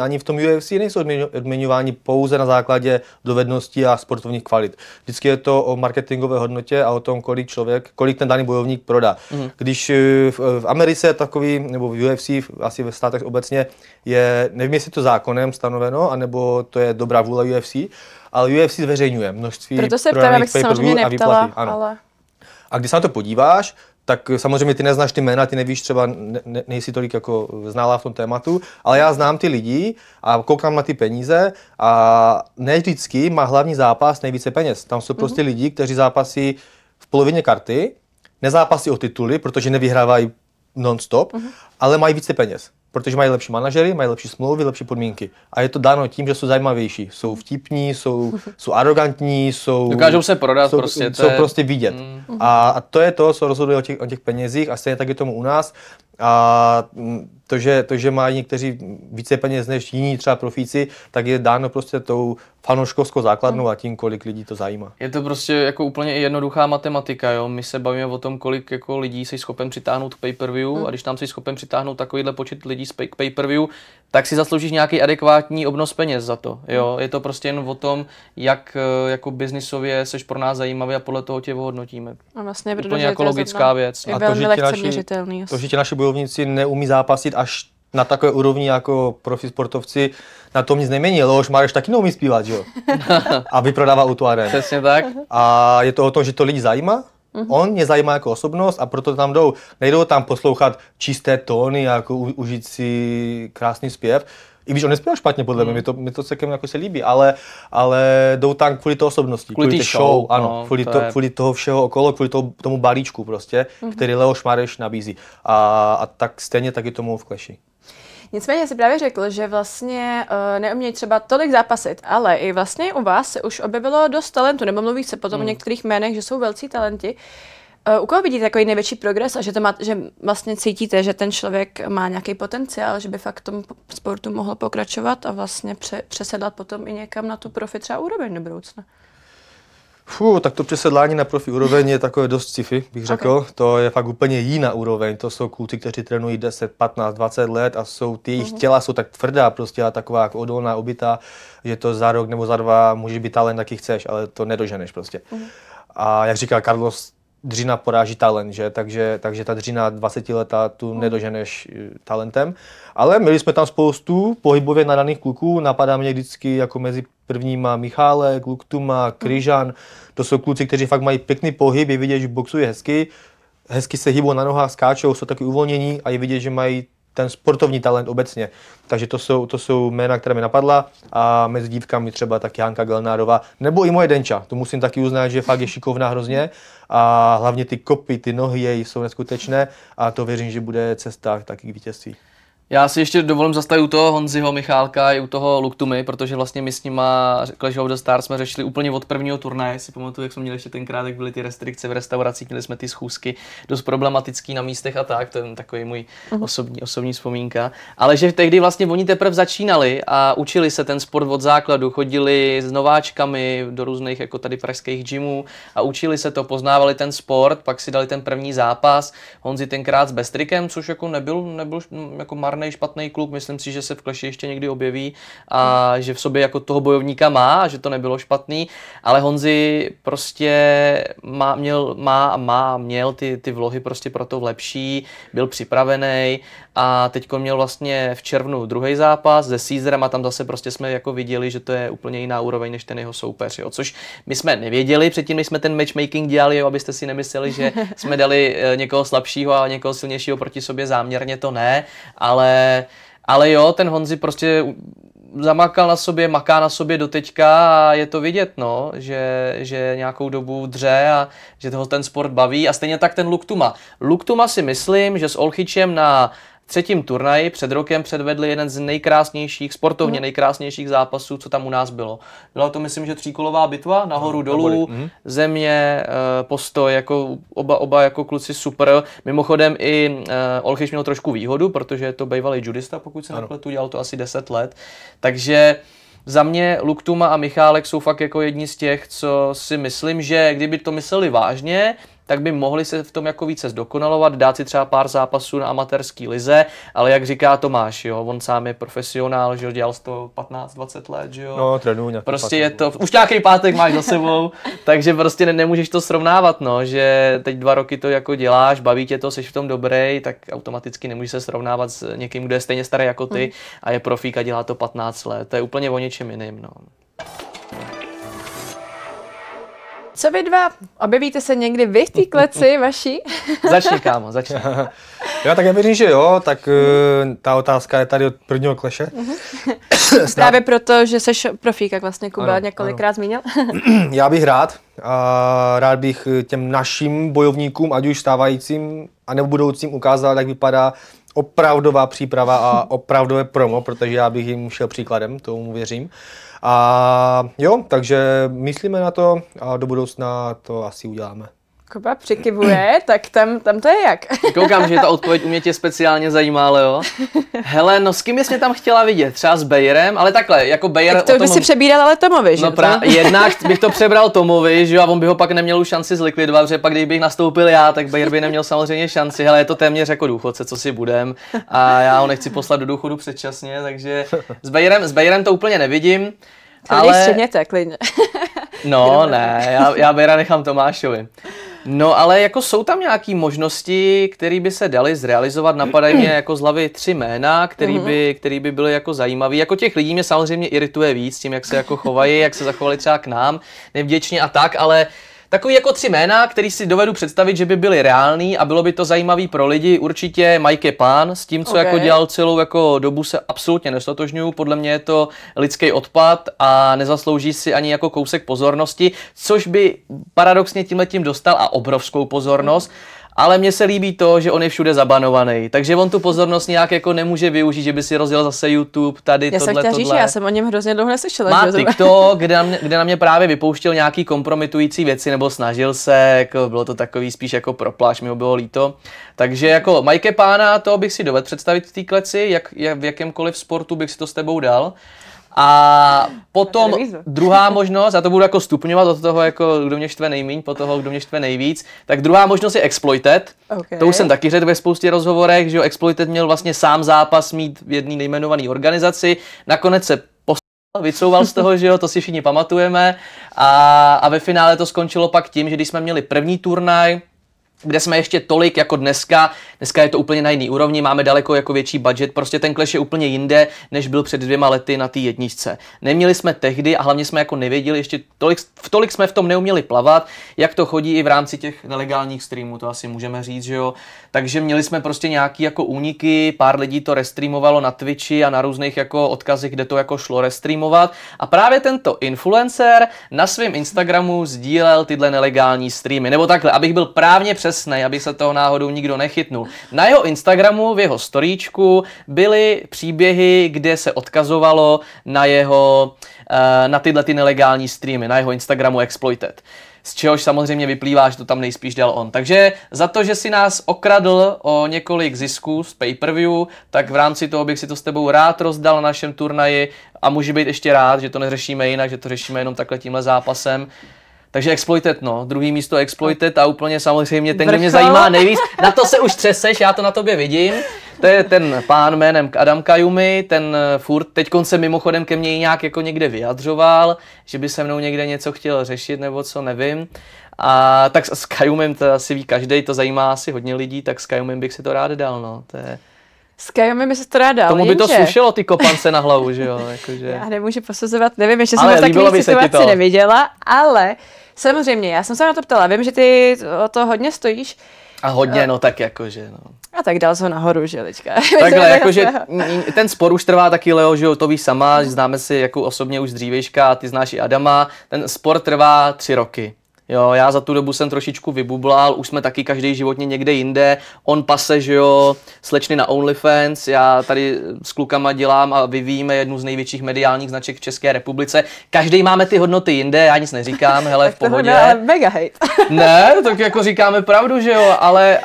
ani v tom UFC nejsou odměňováni pouze na základě dovedností a sportovních kvalit. Vždycky je to o marketingové hodnotě a o tom, kolik ten daný bojovník prodá. Když v Americe takový, nebo v UFC, asi ve státech obecně, je, nevím jestli to zákonem stanoveno, anebo to je dobrá vůle UFC, ale UFC zveřejňuje množství prodaných pay-per-view a výplaty. Ale... A když se na to podíváš, tak samozřejmě ty neznáš ty jména, ty nevíš třeba, nejsi tolik jako znalá v tom tématu, ale já znám ty lidi a koukám na ty peníze a ne vždycky má hlavní zápas nejvíce peněz. Tam jsou prostě lidi, kteří zápasí v polovině karty, nezápasí o tituly, protože nevyhrávají non-stop, ale mají více peněz, protože mají lepší manažery, mají lepší smlouvy, lepší podmínky. A je to dáno tím, že jsou zajímavější, jsou vtipní, jsou arrogantní, dokážou se prodat, jsou prostě vidět. A to je to, co rozhoduje o těch penězích a stejně tak je tomu u nás. A to, že mají někteří více peněz než jiní třeba profíci, tak je dáno prostě tou fanouškovskou základnou a tím, kolik lidí to zajímá. Je to prostě jako úplně jednoduchá matematika, jo? My se bavíme o tom, kolik jako lidí jsi schopen přitáhnout k pay-per-view a když tam jsi schopen přitáhnout takovýhle počet lidí k pay-per-view, tak si zasloužíš nějaký adekvátní obnos peněz za to, jo? Je to prostě jen o tom, jak jako biznisově seš pro nás zajímavý a podle toho tě ohodnotíme. A vlastně, protože jako logická věc. A to, že ti naši bojovníci neumí zápasit až na takové úrovni jako profi sportovci, na tom nic nemění. Leoš Mareš taky neumí zpívat, že jo? A vyprodává O2 Arenu. Přesně tak. A je to o tom, že to lidi zajímá. On mě zajímá jako osobnost a proto tam jdou. Nejdou tam poslouchat čisté tóny, jako užít si krásný zpěv. I když on nespěl špatně, podle mě, mi to celkem jako se líbí, ale jdou tam kvůli té osobnosti, kvůli té show, ano, no, kvůli toho všeho okolo, kvůli tomu balíčku prostě, který Leoš Mareš nabízí. A tak stejně taky tomu v Clashi. Nicméně si právě řekl, že vlastně neumějí třeba tolik zápasit, ale i vlastně u vás se už objevilo dost talentu, nebo mluví se potom o některých jménech, že jsou velcí talenti. U koho vidíte takový největší progres a že vlastně cítíte, že ten člověk má nějaký potenciál, že by fakt v tom sportu mohl pokračovat a vlastně přesedlat potom i někam na tu profi třeba úroveň do budoucna? Tak to přesedlání na profi úroveň je takové dost sci-fi, bych řekl. Okay. To je fakt úplně jiná úroveň. To jsou kluci, kteří trénují 10, 15, 20 let a ty jejich těla jsou tak tvrdá prostě a taková jako odolná, obytá, že to za rok nebo za dva může být talent, jaký chceš, ale to nedoženeš prostě. A jak říkal Carlos, dřina poráží talent, že? Takže ta dřina 20 leta tu nedoženeš talentem. Ale měli jsme tam spoustu pohybově nadaných kluků, napadá mě vždycky jako mezi prvníma Michálek, Luke Tuma, Kryžan. To jsou kluci, kteří fakt mají pěkný pohyb, je vidět, že boxují hezky, hezky se hýbou na nohách, skáčou, jsou taky uvolnění a je vidět, že mají ten sportovní talent obecně. Takže to jsou jména, která mi napadla, a mezi dívkami třeba taky Hanka Gelnárová, nebo i moje Denča. To musím taky uznat, že fakt je šikovná hrozně a hlavně ty kopy, ty nohy její jsou neskutečné a to věřím, že bude cesta taky k vítězství. Já si ještě dovolím zastavit u toho Honziho Michálka i u toho Luke Tumy, protože vlastně my s nima Clash of the Stars jsme řešili úplně od prvního turnaje. Si pamatuju, jak jsme měli ještě tenkrát, jak byly ty restrikce v restauracích, měli jsme ty schůzky dost problematický na místech a tak, to je takový můj osobní vzpomínka. Ale že tehdy vlastně oni teprve začínali a učili se ten sport od základu, chodili s nováčkami do různých jako tady pražských gymů a učili se to, poznávali ten sport, pak si dali ten první zápas. Honzi tenkrát s Bestrikem, což jako nebyl jako špatný kluk, myslím si, že se v Clashi ještě někdy objeví a že v sobě jako toho bojovníka má, a že to nebylo špatný, ale Honzi prostě měl ty vlohy prostě proto lepší, byl připravený a teďko měl vlastně v červnu druhý zápas se Caesarem a tam zase prostě jsme jako viděli, že to je úplně jiná úroveň než ten jeho soupeř, jo? Což my jsme nevěděli předtím, než jsme ten matchmaking dělali, jo? Abyste si nemysleli, že jsme dali někoho slabšího a někoho silnějšího proti sobě záměrně, to ne, ale jo, ten Honzi prostě zamakal na sobě, maká na sobě doteďka a je to vidět, no, že nějakou dobu dře a že toho ten sport baví. A stejně tak ten Luke Tuma. Luke Tuma si myslím, že s Olchyčem na třetím turnaji před rokem předvedli jeden z nejkrásnějších, sportovně nejkrásnějších zápasů, co tam u nás bylo. Byla to, myslím, že tříkolová bitva, nahoru, dolů, země, postoj, jako oba jako kluci super. Mimochodem i Olchyš měl trošku výhodu, protože je to bývalý judista, pokud se nepletu, dělal to asi 10 let. Takže za mě Luke Tuma a Michálek jsou fakt jako jedni z těch, co si myslím, že kdyby to mysleli vážně, tak by mohli se v tom jako více zdokonalovat, dát si třeba pár zápasů na amatérský lize, ale jak říká Tomáš, jo, on sám je profesionál, že jo, dělal 15-20 let, že jo. No, trénuji nějaký prostě pátek. Je to, už nějaký pátek máš za sebou, takže prostě nemůžeš to srovnávat, no, že teď 2 roky to jako děláš, baví tě to, jsi v tom dobrý, tak automaticky nemůžeš se srovnávat s někým, kdo je stejně starý jako ty a je profík a dělá to 15 let, to je úplně o něčem jiným, no. Co vy dva? Objevíte se někdy vy v té kleci vaší? Začni, kámo, začni. Jo, tak já věřím, že jo, tak ta otázka je tady od prvního kleše. Právě proto, že seš profík, jak vlastně Kuba ano, několikrát ano. Zmínil. Já bych rád bych těm našim bojovníkům, ať už stávajícím a nebo budoucím, ukázal, jak vypadá opravdová příprava a opravdové promo, protože já bych jim šel příkladem, tomu věřím. A jo, takže myslíme na to a do budoucna to asi uděláme. Kuba přikivuje, tak tam to je jak? Koukám, že ta odpověď u mě tě speciálně zajímá, Leo. Hele, no s kým jsi mě tam chtěla vidět? Třeba s Bejerem, ale takhle, jako Bejer... Tak to by si přebíral ale Tomovi, že? No jednak bych to přebral Tomovi, že jo, a on by ho pak neměl už šanci zlikvidovat, protože pak kdybych nastoupil já, tak Bejer by neměl samozřejmě šanci. Hele, je to téměř jako důchodce, co si budem, a já ho nechci poslat do důchodu předčasně, takže s Bejerem to úplně nevidím. Ale... střihněte, klidně. No ne, já Bejera nechám Tomášovi. No ale jako jsou tam nějaké možnosti, které by se daly zrealizovat, napadají mě jako z hlavy 3 jména, který by byly jako zajímavý. Jako těch lidí mě samozřejmě irituje víc tím, jak se jako chovají, jak se zachovali třeba k nám, nevděčně a tak, ale takový jako 3 jména, který si dovedu představit, že by byly reální a bylo by to zajímavý pro lidi. Určitě Mike Pán, s tím, co jako dělal celou jako dobu, se absolutně nestotožňuju. Podle mě je to lidský odpad a nezaslouží si ani jako kousek pozornosti, což by paradoxně tímhletím dostal a obrovskou pozornost. Ale mně se líbí to, že on je všude zabanovaný, takže on tu pozornost nějak jako nemůže využít, že by si rozjel zase YouTube, tady tohle. Já jsem o něm hrozně dlouho neslyšela. Má TikTok, kde na mě právě vypouštěl nějaký kompromitující věci, nebo snažil se, jako bylo to takový spíš jako propláč, mi ho bylo líto. Takže jako Mike Pána, to bych si dovedl představit v té kleci, jak v jakémkoliv sportu bych si to s tebou dal. A potom druhá možnost, já to budu jako stupňovat od toho, jako kdo mě štve nejmíň, po toho, kdo mě štve nejvíc, tak druhá možnost je Exploited. Okay. To už jsem taky řekl ve spoustě rozhovorech, že jo, Exploited měl vlastně sám zápas mít v jedné nejmenované organizaci, nakonec se vycouval z toho, že jo, to si všichni pamatujeme a ve finále to skončilo pak tím, že když jsme měli první turnaj, kde jsme ještě tolik jako dneska. Dneska je to úplně na jiný úrovni, máme daleko jako větší budget, prostě ten Clash je úplně jinde, než byl před 2 lety na té jedničce. Neměli jsme tehdy a hlavně jsme jako nevěděli, ještě tolik jsme v tom neuměli plavat, jak to chodí i v rámci těch nelegálních streamů, to asi můžeme říct, že jo. Takže měli jsme prostě nějaký jako úniky, pár lidí to restreamovalo na Twitchi a na různých jako odkazech, kde to jako šlo restreamovat. A právě tento influencer na svém Instagramu sdílel tyhle nelegální streamy, nebo takhle, abych byl právně přesnej, aby se toho náhodou nikdo nechytnul. Na jeho Instagramu, v jeho storíčku byly příběhy, kde se odkazovalo na jeho, na tyhle ty nelegální streamy, na jeho Instagramu Exploited. Z čehož samozřejmě vyplývá, že to tam nejspíš dal on. Takže za to, že si nás okradl o několik zisků z pay-per-view, tak v rámci toho bych si to s tebou rád rozdal na našem turnaji a může být ještě rád, že to neřešíme jinak, že to řešíme jenom takhle tímhle zápasem. Takže Exploited, no. 2. místo Exploited a úplně samozřejmě ten, kdo mě zajímá nejvíc. Na to se už třeseš, já to na tobě vidím. To je ten pán jménem Adam Kajumi, ten furt, teďkon se mimochodem ke mně nějak jako někde vyjadřoval, že by se mnou někde něco chtěl řešit nebo co, nevím. A tak s Kajumem to asi ví každej, to zajímá asi hodně lidí, tak s Kajumem bych si to rád dal, no. To je... S Kajumem by se to rád dal, tomu by jenže... to slušelo, ty kopance na hlavu, že jo, jakože... Já nemůžu posuzovat, nevím, ještě jsem takový situaci neviděla, ale samozřejmě, já jsem se na to ptala, vím, že ty o to hodně stojíš. A hodně, no tak jakože, no. A tak dal jsem nahoru, že lička. Takhle, jakože ten spor už trvá taky, Leo, že to víš sama, známe si jako osobně už z dřívejška, ty znáš i Adama, ten spor trvá 3 roky. Jo, já za tu dobu jsem trošičku vybublal, už jsme taky každý životně někde jinde, on pase, že jo, slečny na OnlyFans, já tady s klukama dělám a vyvíjíme jednu z největších mediálních značek v České republice, každý máme ty hodnoty jinde, já nic neříkám, hele, v pohodě. Tak tohle mega hate. Ne, tak jako říkáme pravdu, že jo, ale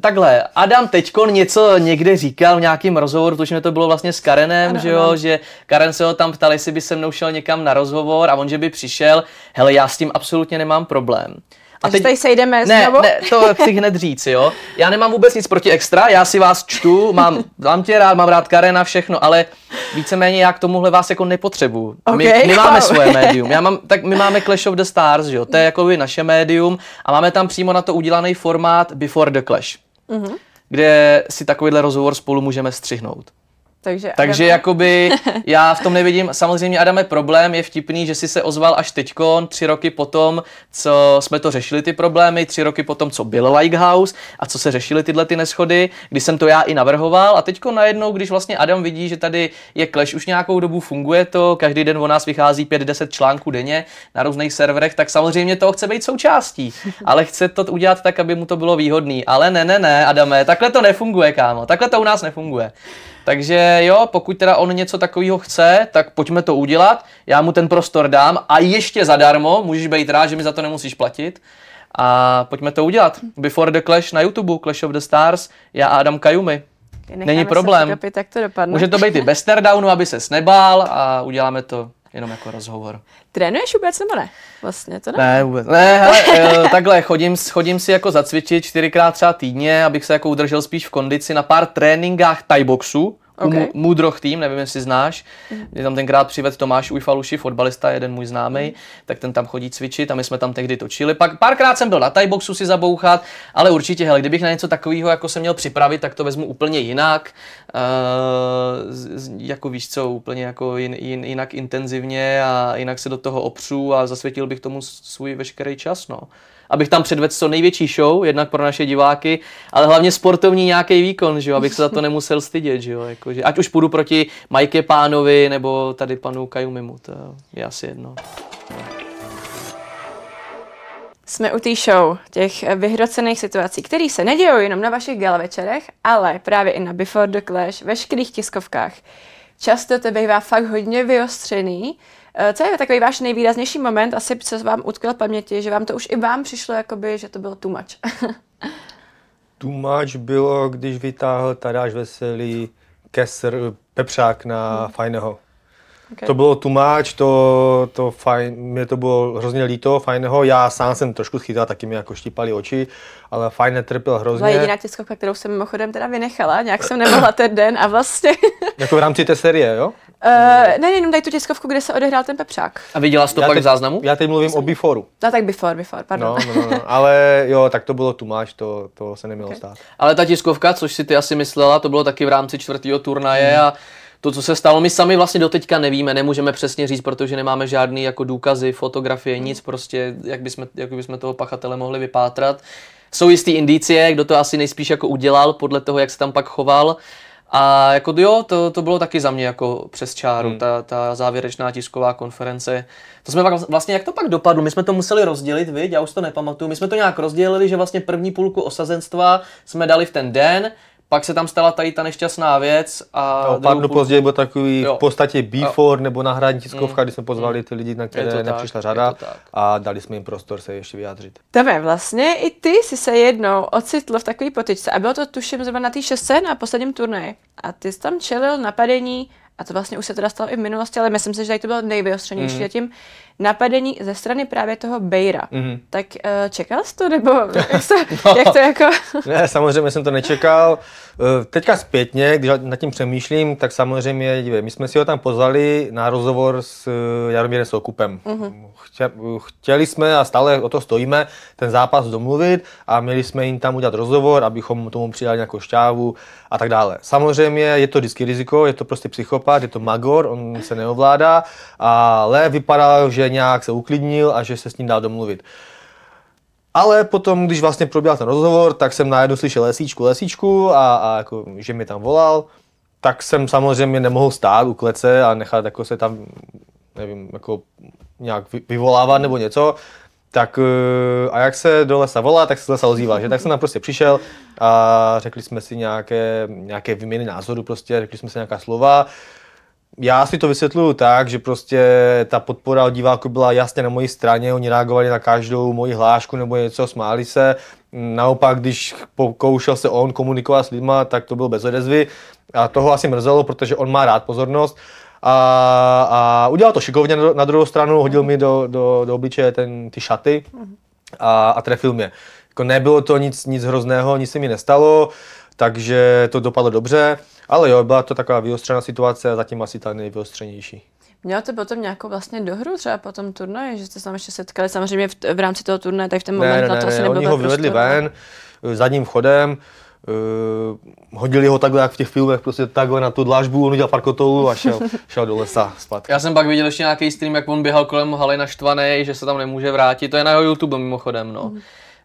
takhle, Adam teďkon něco někde říkal v nějakém rozhovoru, tuším, to bylo vlastně s Karenem, ano, že jo, ano. Že Karen se ho tam ptal, jestli by se mnou šel někam na rozhovor a on, že by přišel, hele, já s tím absolutně nemám problém. A teď tady sejdeme znovu? Ne, to chci hned říct, jo. Já nemám vůbec nic proti extra, já si vás čtu, mám tě rád, mám rád Karena, všechno, ale víceméně já k tomuhle vás jako nepotřebuju. Okay, my máme svoje médium, my máme Clash of the Stars, jo, to je jako by naše médium a máme tam přímo na to udělaný formát Before the Clash, kde si takovýhle rozhovor spolu můžeme střihnout. Takže jakoby já v tom nevidím, samozřejmě Adame problém, je vtipný, že jsi se ozval až teďkon, 3 roky potom, co jsme to řešili ty problémy, 3 roky potom, co byl Lighthouse a co se řešily tyhle ty neshody, když jsem to já i navrhoval a teďko najednou, když vlastně Adam vidí, že tady je Clash už nějakou dobu, funguje to, každý den o nás vychází 5-10 článků denně na různých serverech, tak samozřejmě toho chce být součástí, ale chce to udělat tak, aby mu to bylo výhodný, ale ne, Adame, takhle to nefunguje, kámo, takhle to u nás nefunguje. Takže jo, pokud teda on něco takového chce, tak pojďme to udělat, já mu ten prostor dám a ještě zadarmo, můžeš být rád, že mi za to nemusíš platit a pojďme to udělat. Before the Clash na YouTube, Clash of the Stars, já a Adam Kajumi. Není problém, vykopit, jak to dopadne. Může to být i bez teardownu, aby ses nebál a uděláme to jenom jako rozhovor. Trénuješ vůbec nebo ne? Vlastně to ne? Ne, vůbec. Ne, hele, takhle, chodím si jako zacvičit 4krát třeba týdně, abych se jako udržel spíš v kondici na pár tréninkách thaiboxu. Okay. Mudroch tým, nevím, jestli znáš, mě tam tenkrát přivedl Tomáš Ujfaluši, fotbalista, jeden můj známej, tak ten tam chodí cvičit a my jsme tam tehdy točili. Pak párkrát jsem byl na thaiboxu si zabouchat, ale určitě, hele, kdybych na něco takového jako se měl připravit, tak to vezmu úplně jinak, jako víš co, úplně jako jinak intenzivně a jinak se do toho opřu a zasvětil bych tomu svůj veškerý čas, no. Abych tam předvedl co největší show, jednak pro naše diváky, ale hlavně sportovní nějaký výkon, že jo, abych se za to nemusel stydět, že jo, jakože, ať už půjdu proti Mike Pánovi, nebo tady panu Kajumimu, to je asi jedno. Jsme u té show, těch vyhrocených situací, které se nedějou jenom na vašich galavečerech, ale právě i na Before the Clash, veškerých tiskovkách. Často to bývá fakt hodně vyostřený. Co je takový váš nejvýraznější moment, asi co vám utkvěl v paměti, že vám to už i vám přišlo, jakoby, že to bylo too much? Too much bylo, když vytáhl Tadáš Veselý Kesr pepřák na Fajného. Okay. To bylo too much, mě to bylo hrozně líto Fajného, já sám jsem trošku schytal, taky mi jako štípali oči, ale Fajn netrpěl hrozně. Byla jediná tiskovka, kterou jsem mimochodem teda vynechala, nějak jsem nemohla ten den a vlastně... Jako v rámci té série, jo? Ne, jenom tady tu tiskovku, kde se odehrál ten pepřák. A viděla jsi to pak v záznamu? Já teď mluvím o beforeu. No tak before, pardon. No, ale jo, tak to bylo Tomáš, to se nemělo stát. Ale ta tiskovka, což si ty asi myslela, to bylo taky v rámci čtvrtého turnaje a to, co se stalo, my sami vlastně doteďka nevíme, nemůžeme přesně říct, protože nemáme žádný jako důkazy, fotografie, nic prostě, jak bychom toho pachatele mohli vypátrat. Jsou jistý indicie, kdo to asi nejspíš jako udělal podle toho, jak se tam pak choval. A jako jo, to bylo taky za mě jako přes čáru, ta závěrečná tisková konference. To jsme vlastně, jak to pak dopadlo, my jsme to museli rozdělit, viď? Já už to nepamatuju. My jsme to nějak rozdělili, že vlastně první půlku osazenstva jsme dali v ten den, pak se tam stala tady ta nešťastná věc a pár dnů později byl takový v podstatě before nebo náhradní tiskovka, kdy jsme pozvali ty lidi, na které nepřišla řada a dali jsme jim prostor se ještě vyjádřit. Tome, vlastně i ty jsi se jednou ocitl v takový potyčce a bylo to tuším zrovna na té šestce na posledním turnaji a ty jsi tam čelil napadení a to vlastně už se teda stalo i v minulosti, ale myslím si, že tady to bylo nejvyostřenější tím napadení ze strany právě toho Bejra. Tak čekal jsi to, nebo jak to jako? Ne, samozřejmě jsem to nečekal. Teďka zpětně, když nad tím přemýšlím, tak samozřejmě, my jsme si ho tam pozvali na rozhovor s Jaromírem Soukupem. Chtěli jsme a stále o to stojíme, ten zápas domluvit a měli jsme jim tam udělat rozhovor, abychom tomu přidali nějakou šťávu a tak dále. Samozřejmě je to vždycky riziko, je to prostě psychopat, je to magor, on se neovládá, ale vypadá, že nějak se uklidnil a že se s ním dá domluvit. Ale potom, když vlastně probíhal ten rozhovor, tak jsem najednou slyšel lesíčku a jako, že mi tam volal, tak jsem samozřejmě nemohl stát u klece a nechat jako se tam, nevím, jako nějak vyvolávat nebo něco. Tak a jak se do lesa volá, tak se z lesa ozývá, že? Tak jsem tam prostě přišel a řekli jsme si nějaké výměny názoru prostě, řekli jsme si nějaká slova. Já si to vysvětluju tak, že prostě ta podpora od diváků byla jasně na mojí straně, oni reagovali na každou moji hlášku nebo něco, smáli se. Naopak, když pokoušel se on komunikovat s lidma, tak to bylo bez odezvy a toho asi mrzelo, protože on má rád pozornost. A udělal to šikovně na druhou stranu, hodil mi do obličeje ty šaty a trefil mě. Jako nebylo to nic hrozného, nic se mi nestalo, takže to dopadlo dobře. Ale jo, byla to taková vyostřená situace a zatím asi ta nejvyostřenější. Mělo to potom nějakou vlastně dohru třeba po tom turnaji, že jste se tam ještě setkali samozřejmě v rámci toho turnaje, tak v ten moment na to asi nebylo. Oni ho vyvedli ven zadním vchodem, hodili ho takhle jak v těch filmech, prostě takhle na tu dlažbu, on udělal pár kotoulů a šel do lesa zpátky. Já jsem pak viděl ještě nějaký stream, jak on běhal kolem haly naštvaný, že se tam nemůže vrátit, to je na jeho YouTube mimochodem, no.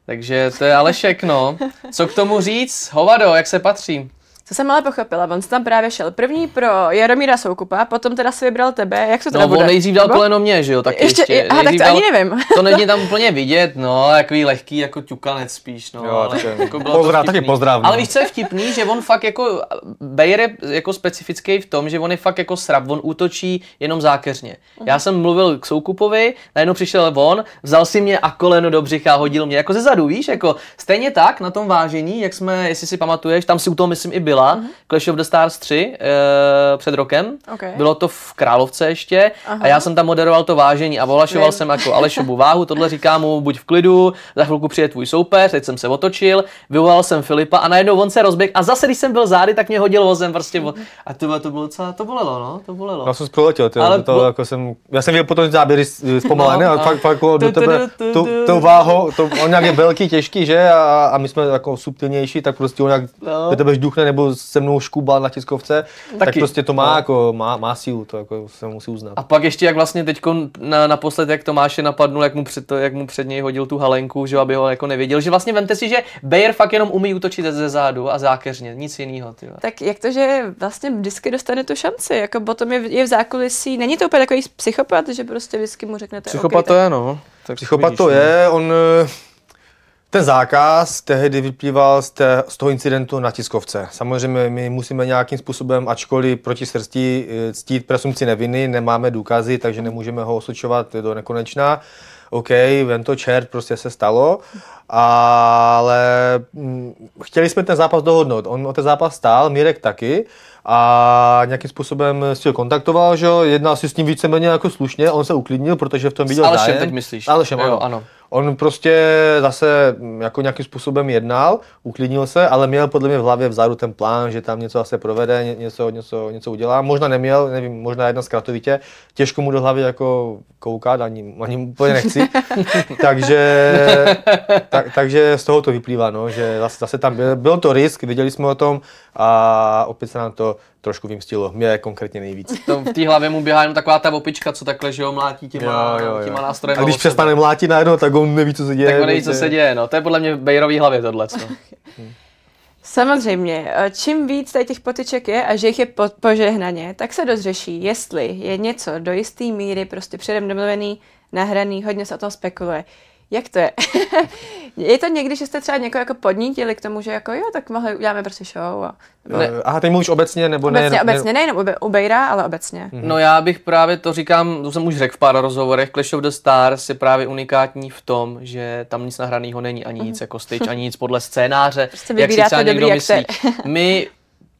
Takže to je ale všechno. Co k tomu říct? Hovado, jak se patří? Co jsem ale pochopila, on se tam právě šel první pro Jaromíra Soukupa, potom teda si vybral tebe, jak se teda bude? No on nejdřív dal koleno mě, že jo, tak ještě. Aha, tak to ani nevím. To není tam úplně vidět, no, takový lehký jako ťukanec spíš, no. Jo, ale jako taky pozdravný. Ale víš, co je vtipný, že on fakt jako, Bejer je jako specifický v tom, že on je fakt jako srab, on útočí jenom zákeřně. Já jsem mluvil k Soukupovi, najednou přišel on, vzal si mě a koleno do břicha, hodil mě jako ze zadu, víš, jako stejně tak na tom vážení, jak jsme, jestli si pamatuješ, tam si u toho myslím i byl. Clash of the Stars 3 před rokem, Bylo to v Královce ještě. Aha. A já jsem tam moderoval to vážení a ohlašoval jsem jako Alešovu váhu, tohle říkám mu buď v klidu, za chvilku přijde tvůj soupeř, teď jsem se otočil, vyvolal jsem Filipa a najednou on se rozběhl a zase když jsem byl zády, tak mě hodil vozem prostě a to bylo docela, to bolelo, no, to bolelo. Já jsem proletěl, já jsem viděl potom záběry zpomalené a fakt do tebe tou váhou, on nějak je velký, těžký, že? A my jsme jako subtilnější, tak prostě on nějak do tebe žduchne nebo se mnou škubal na tiskovce, tak prostě to má jako má sílu, to jako se musí uznat. A pak ještě jak vlastně teďko naposled, jak Tomáše napadnul, jak mu před něj hodil tu halenku, že aby ho jako nevěděl, že vlastně vemte si, že Bejer fakt jenom umí útočit ze zádu a zákeřně, nic jiného. Tak jak to, že vlastně vždycky dostane tu šanci, jako potom je v zákulisí, není to úplně takový psychopat, že prostě vždycky mu řeknete psychopat to je, no. Tak psychopat vidíš, to je, on ten zákaz tehdy vyplýval z toho incidentu na tiskovce. Samozřejmě my musíme nějakým způsobem, ačkoliv proti srsti, ctít presumpci neviny, nemáme důkazy, takže nemůžeme ho osočovat do nekonečna. OK, ven to čert, prostě se stalo, ale chtěli jsme ten zápas dohodnout. On o ten zápas stál, Mirek taky a nějakým způsobem si ho kontaktoval, že jednal si s ním víceméně jako slušně, on se uklidnil, protože v tom viděl zájem. S Alešem teď myslíš? Alešem, ano. On prostě zase jako nějakým způsobem jednal, uklidnil se, ale měl podle mě v hlavě vzadu ten plán, že tam něco zase provede, něco udělá. Možná neměl, nevím, možná jedna zkratovitě. Těžko mu do hlavy jako koukat, ani úplně nechci. takže z toho to vyplývá, no, že zase tam byl to risk, viděli jsme o tom a opět se nám to trošku vymstilo. Mě konkrétně nejvíc. To v té hlavě mu běhá jenom taková ta opička, co takhle, že ho mlátí těma nástrojem. A když přestane mlátit najednou, tak on neví, co se děje. Tak on neví, co se děje, no. To je podle mě v Bejerový hlavě tohle. Samozřejmě, čím víc tady těch potyček je a že jich je požehnaně, tak se dozřeší, jestli je něco do jisté míry prostě předem domluvený, nahraný, hodně se o tom spekuluje. Jak to je? Je to někdy, že jste třeba někoho jako podnítili k tomu, že jako jo, tak mohli uděláme prostě show a... Ne. Aha, teď mluvíš obecně, nebo ne? Obecně, nejenom u Bejra, ale obecně. No já bych právě to říkám, to jsem už řekl v pár rozhovorech, Clash of the Stars je právě unikátní v tom, že tam nic nahranýho není, ani nic jako styč, ani nic podle scénáře, prostě jak si třeba někdo myslí.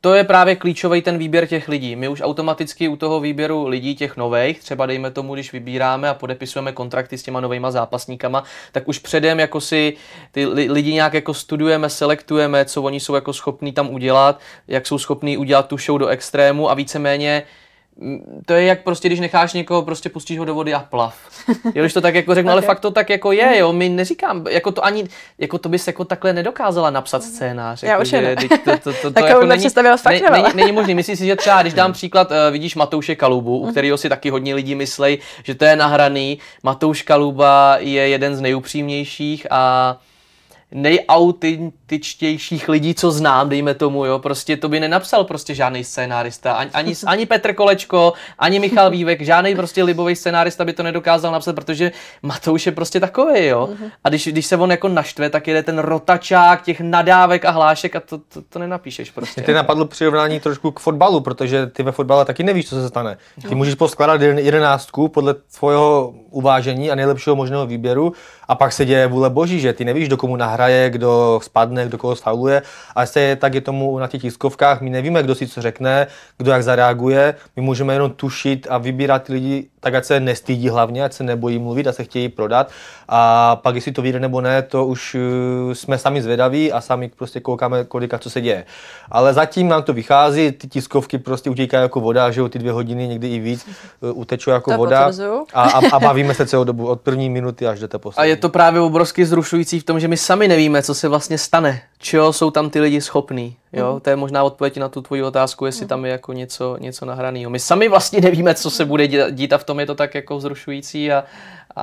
To je právě klíčový ten výběr těch lidí. My už automaticky u toho výběru lidí, těch novejch, třeba dejme tomu, když vybíráme a podepisujeme kontrakty s těma novejma zápasníkama, tak už předem jako si ty lidi nějak jako studujeme, selektujeme, co oni jsou jako schopní tam udělat, jak jsou schopní udělat tu show do extrému a víceméně to je jak prostě, když necháš někoho, prostě pustíš ho do vody a plav. Jo, když to tak jako řeknu, ale fakt to tak jako je, jo, my neříkám, jako to ani, jako to bys jako takhle nedokázala napsat scénář. Já jako, už že, to jako není možný, myslíš si, že třeba, když dám příklad, vidíš Matouše Kalubu, u kterého si taky hodně lidí myslej, že to je nahraný, Matouš Kaluba je jeden z nejupřímnějších a nejautentičtějších lidí, co znám, dejme tomu, jo, prostě to by nenapsal prostě žádný scénárista, ani Petr Kolečko, ani Michal Vívek, žádný prostě libový scénárista by to nedokázal napsat, protože Matouš je prostě takový, jo, a když se on jako naštve, tak jede ten rotačák těch nadávek a hlášek a to nenapíšeš prostě. Ty napadlo přirovnání trošku k fotbalu, protože ty ve fotbale taky nevíš, co se stane. Ty můžeš poskládat jedenáctku podle tvého uvážení a nejlepšího možného výběru a pak se děje vůle boží, že ty nevíš, do komu nahraje, kdo spadne, kdo koho sfauluje a se tak je tomu na těch tiskovkách, my nevíme, kdo si co řekne, kdo jak zareaguje, my můžeme jenom tušit a vybírat ty lidi tak, ať se nestydí hlavně, ať se nebojí mluvit, ať se chtějí prodat a pak jestli to vyjde nebo ne, to už jsme sami zvědaví a sami prostě koukáme kolika, co se děje. Ale zatím nám to vychází, ty tiskovky prostě utíkají jako voda, že jo, ty 2 hodiny, někdy i víc, utečou jako to voda a bavíme se celou dobu, od první minuty až do té poslední. A je to právě obrovsky zrušující v tom, že my sami nevíme, co se vlastně stane, čeho jsou tam ty lidi schopní. Jo, to je možná odpověď na tu tvoji otázku, jestli tam je jako něco nahraného. My sami vlastně nevíme, co se bude dít a v tom je to tak jako vzrušující a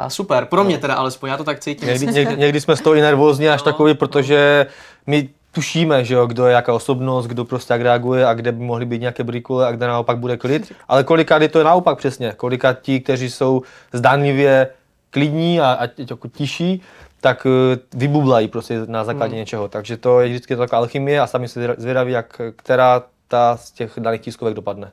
super. Pro mě teda alespoň, já to tak cítím. Někdy jsme z toho i nervózní až takový, protože my tušíme, že jo, kdo je jaká osobnost, kdo prostě jak reaguje a kde by mohly být nějaké brikule a kde naopak bude klid. Ale kolikrát je to naopak přesně, kolikrát ti, kteří jsou zdánlivě klidní a jako tiší, tak vybublají prostě na základě něčeho. Takže to je vždycky taková alchymie a sami se zvědaví, jak která ta z těch daných tiskovek dopadne.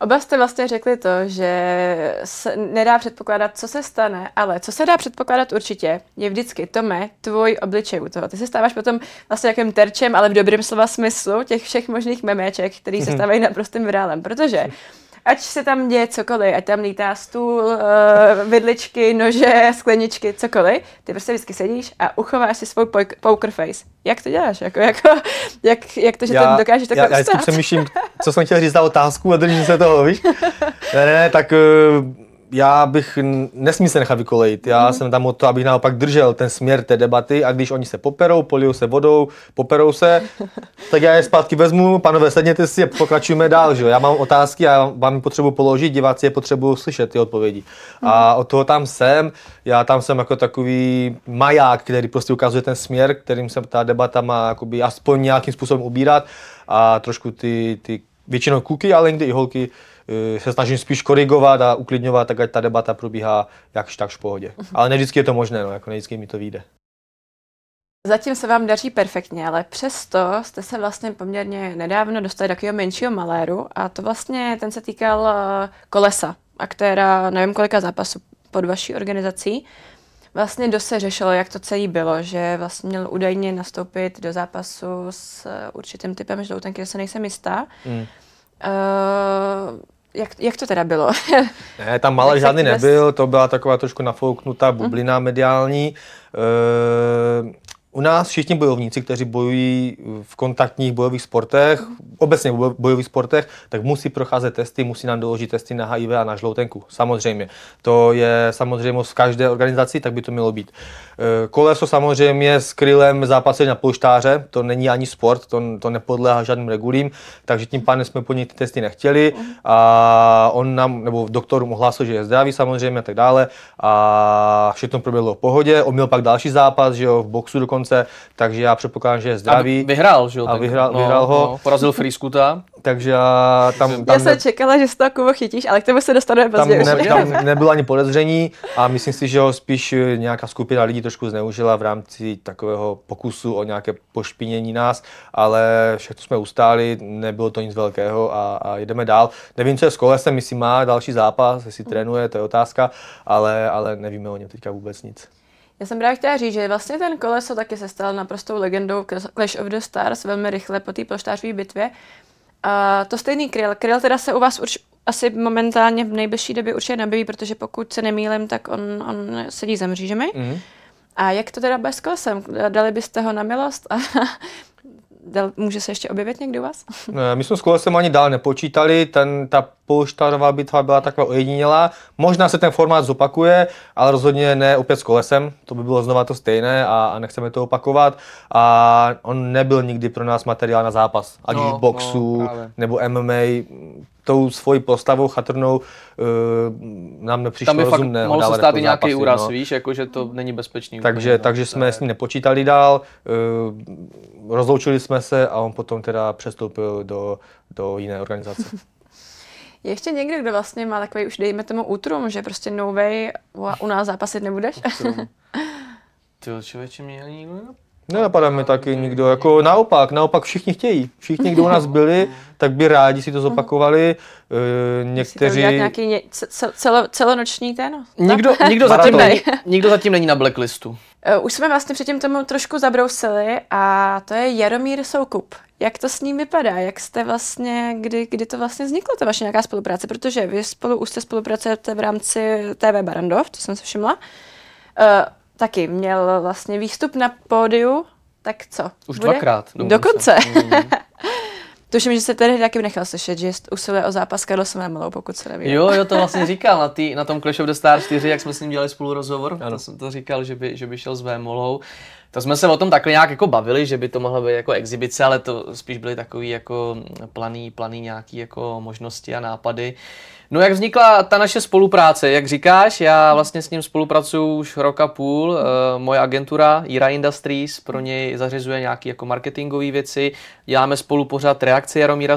Oba jste vlastně řekli to, že se nedá předpokládat, co se stane, ale co se dá předpokládat určitě, je vždycky, Tome, tvůj obličej u toho. Ty se stáváš potom vlastně jakým terčem, ale v dobrém slova smyslu, těch všech možných meméček, který se stávají naprostým virálem, protože ať se tam děje cokoliv, ať tam lítá stůl, vidličky, nože, skleničky, cokoliv, ty prostě vždycky sedíš a uchováš si svou poker face. Jak to děláš? Jak to, že to dokážeš takhle ustát? Já vždycky přemýšlím, co jsem chtěl říct na otázku a držím se toho, víš? Ne, tak já bych nesmí se nechat vykolejit. Já jsem tam o to, abych naopak držel ten směr té debaty a když oni se poperou, polijou se vodou, poperou se, tak já je zpátky vezmu, panové sedněte si a pokračujeme dál, že jo. Já mám otázky a vám potřebuji položit, diváci je potřebují slyšet ty odpovědi. A od toho tam jsem, já tam jsem jako takový maják, který prostě ukazuje ten směr, kterým se ta debata má jakoby aspoň nějakým způsobem ubírat a trošku ty většinou kluky, ale někdy i holky se snažím spíš korigovat a uklidňovat, tak ať ta debata probíhá jakž takž v pohodě. Ale ne vždycky je to možné, no, jako ne vždycky mi to vyjde. Zatím se vám daří perfektně, ale přesto jste se vlastně poměrně nedávno dostali do takového menšího maléru a to vlastně ten se týkal Kolesa, aktéra nevím kolika zápasů pod vaší organizací. Vlastně dost se řešilo, jak to celé bylo, že vlastně měl údajně nastoupit do zápasu s určitým typem žloutenky, že se nejsem jistá. Jak to teda bylo? Ne, tam Maleš žádný nebyl, to byla taková trošku nafouknutá bublina mediální. U nás všichni bojovníci, kteří bojují v kontaktních bojových sportech, obecně v bojových sportech, tak musí procházet testy, musí nám doložit testy na HIV a na žloutenku. Samozřejmě. To je samozřejmě v každé organizaci, tak by to mělo být. Koleso samozřejmě s Krylem zápasili na polštáře, to není ani sport, to nepodléhá žádným regulím, takže tím pádem jsme po něj ty testy nechtěli a on nám, nebo doktorům ohlásil, že je zdravý samozřejmě a tak dále a všechno proběhlo v pohodě. On měl pak další zápas, že jo, v boxu dokonce. Takže já předpokládám, že je zdravý. A vyhrál, že jo? A vyhrál ho. No, porazil Frýskuta. Takže já tam jsem čekala, že se to jako chytíš, ale k tomu se dostaneme později. Tam nebylo ani podezření a myslím si, že ho spíš nějaká skupina lidí trošku zneužila v rámci takového pokusu o nějaké pošpinění nás, ale všechno jsme ustáli, nebylo to nic velkého a jedeme dál. Nevím, co je s Kolesem, jestli má další zápas, jestli trénuje, to je otázka, ale nevíme o něm teďka vůbec nic. Já jsem právě chtěla říct, že vlastně ten Koleso taky se stal naprostou legendou Clash of the Stars velmi rychle po té polštářové bitvě. A to stejný Kryl. Kryl teda se u vás asi momentálně v nejbližší době určitě nebyví, protože pokud se nemýlím, tak on sedí za mřížemi. Mm-hmm. A jak to teda bude s Kolesem? Dali byste ho na milost? Může se ještě objevit někdy u vás? My jsme s Kolesem ani dál nepočítali, ta polštářová bitva byla taková ojedinělá. Možná se ten formát zopakuje, ale rozhodně ne opět s Kolesem, to by bylo znova to stejné a nechceme to opakovat. A on nebyl nikdy pro nás materiál na zápas, ať už boxu nebo MMA. Tou svojí postavou chatrnou nám nepřišlo rozumného. Mohl se stát i nějaký zápasy, úraz, víš, jakože to není bezpečný. Takže jsme s ním nepočítali dál, rozloučili jsme se a on potom teda přestoupil do jiné organizace. Je ještě někdo, kdo vlastně má takový už dejme tomu útrum, že prostě no way, u nás zápasit nebudeš? Tyjo, člověče, mě nikdo nenapadá mi taky nikdo, jako naopak všichni chtějí. Všichni, kdo u nás byli, tak by rádi si to zopakovali. Někteří... nějaký celonoční téma? Nikdo zatím není na blacklistu. Už jsme vlastně předtím tomu trošku zabrousili a to je Jaromír Soukup. Jak to s ním vypadá? Jak jste vlastně, kdy to vlastně vzniklo, ta vaše nějaká spolupráce? Protože vy už jste spolupracujete v rámci TV Barandov, to jsem se všimla. Taky měl vlastně výstup na pódiu, tak co? Už bude? Dvakrát. Dokonce. Tuším, že se tady taky nechal slyšet, že usiluje o zápas Carlosem na malou, pokud se nevím. Jo, to vlastně říkal na tom Clash of the Stars 4, jak jsme s ním dělali spolu rozhovor. Ano. To jsem to říkal, že by šel s Vémolou. To jsme se o tom takhle nějak jako bavili, že by to mohla být jako exibice, ale to spíš byly takový jako planý nějaký jako možnosti a nápady. No jak vznikla ta naše spolupráce, jak říkáš, já vlastně s ním spolupracuju už roka půl, moje agentura Jíra Industries pro něj zařizuje nějaké jako marketingové věci, děláme spolu pořád reakce Jaromíra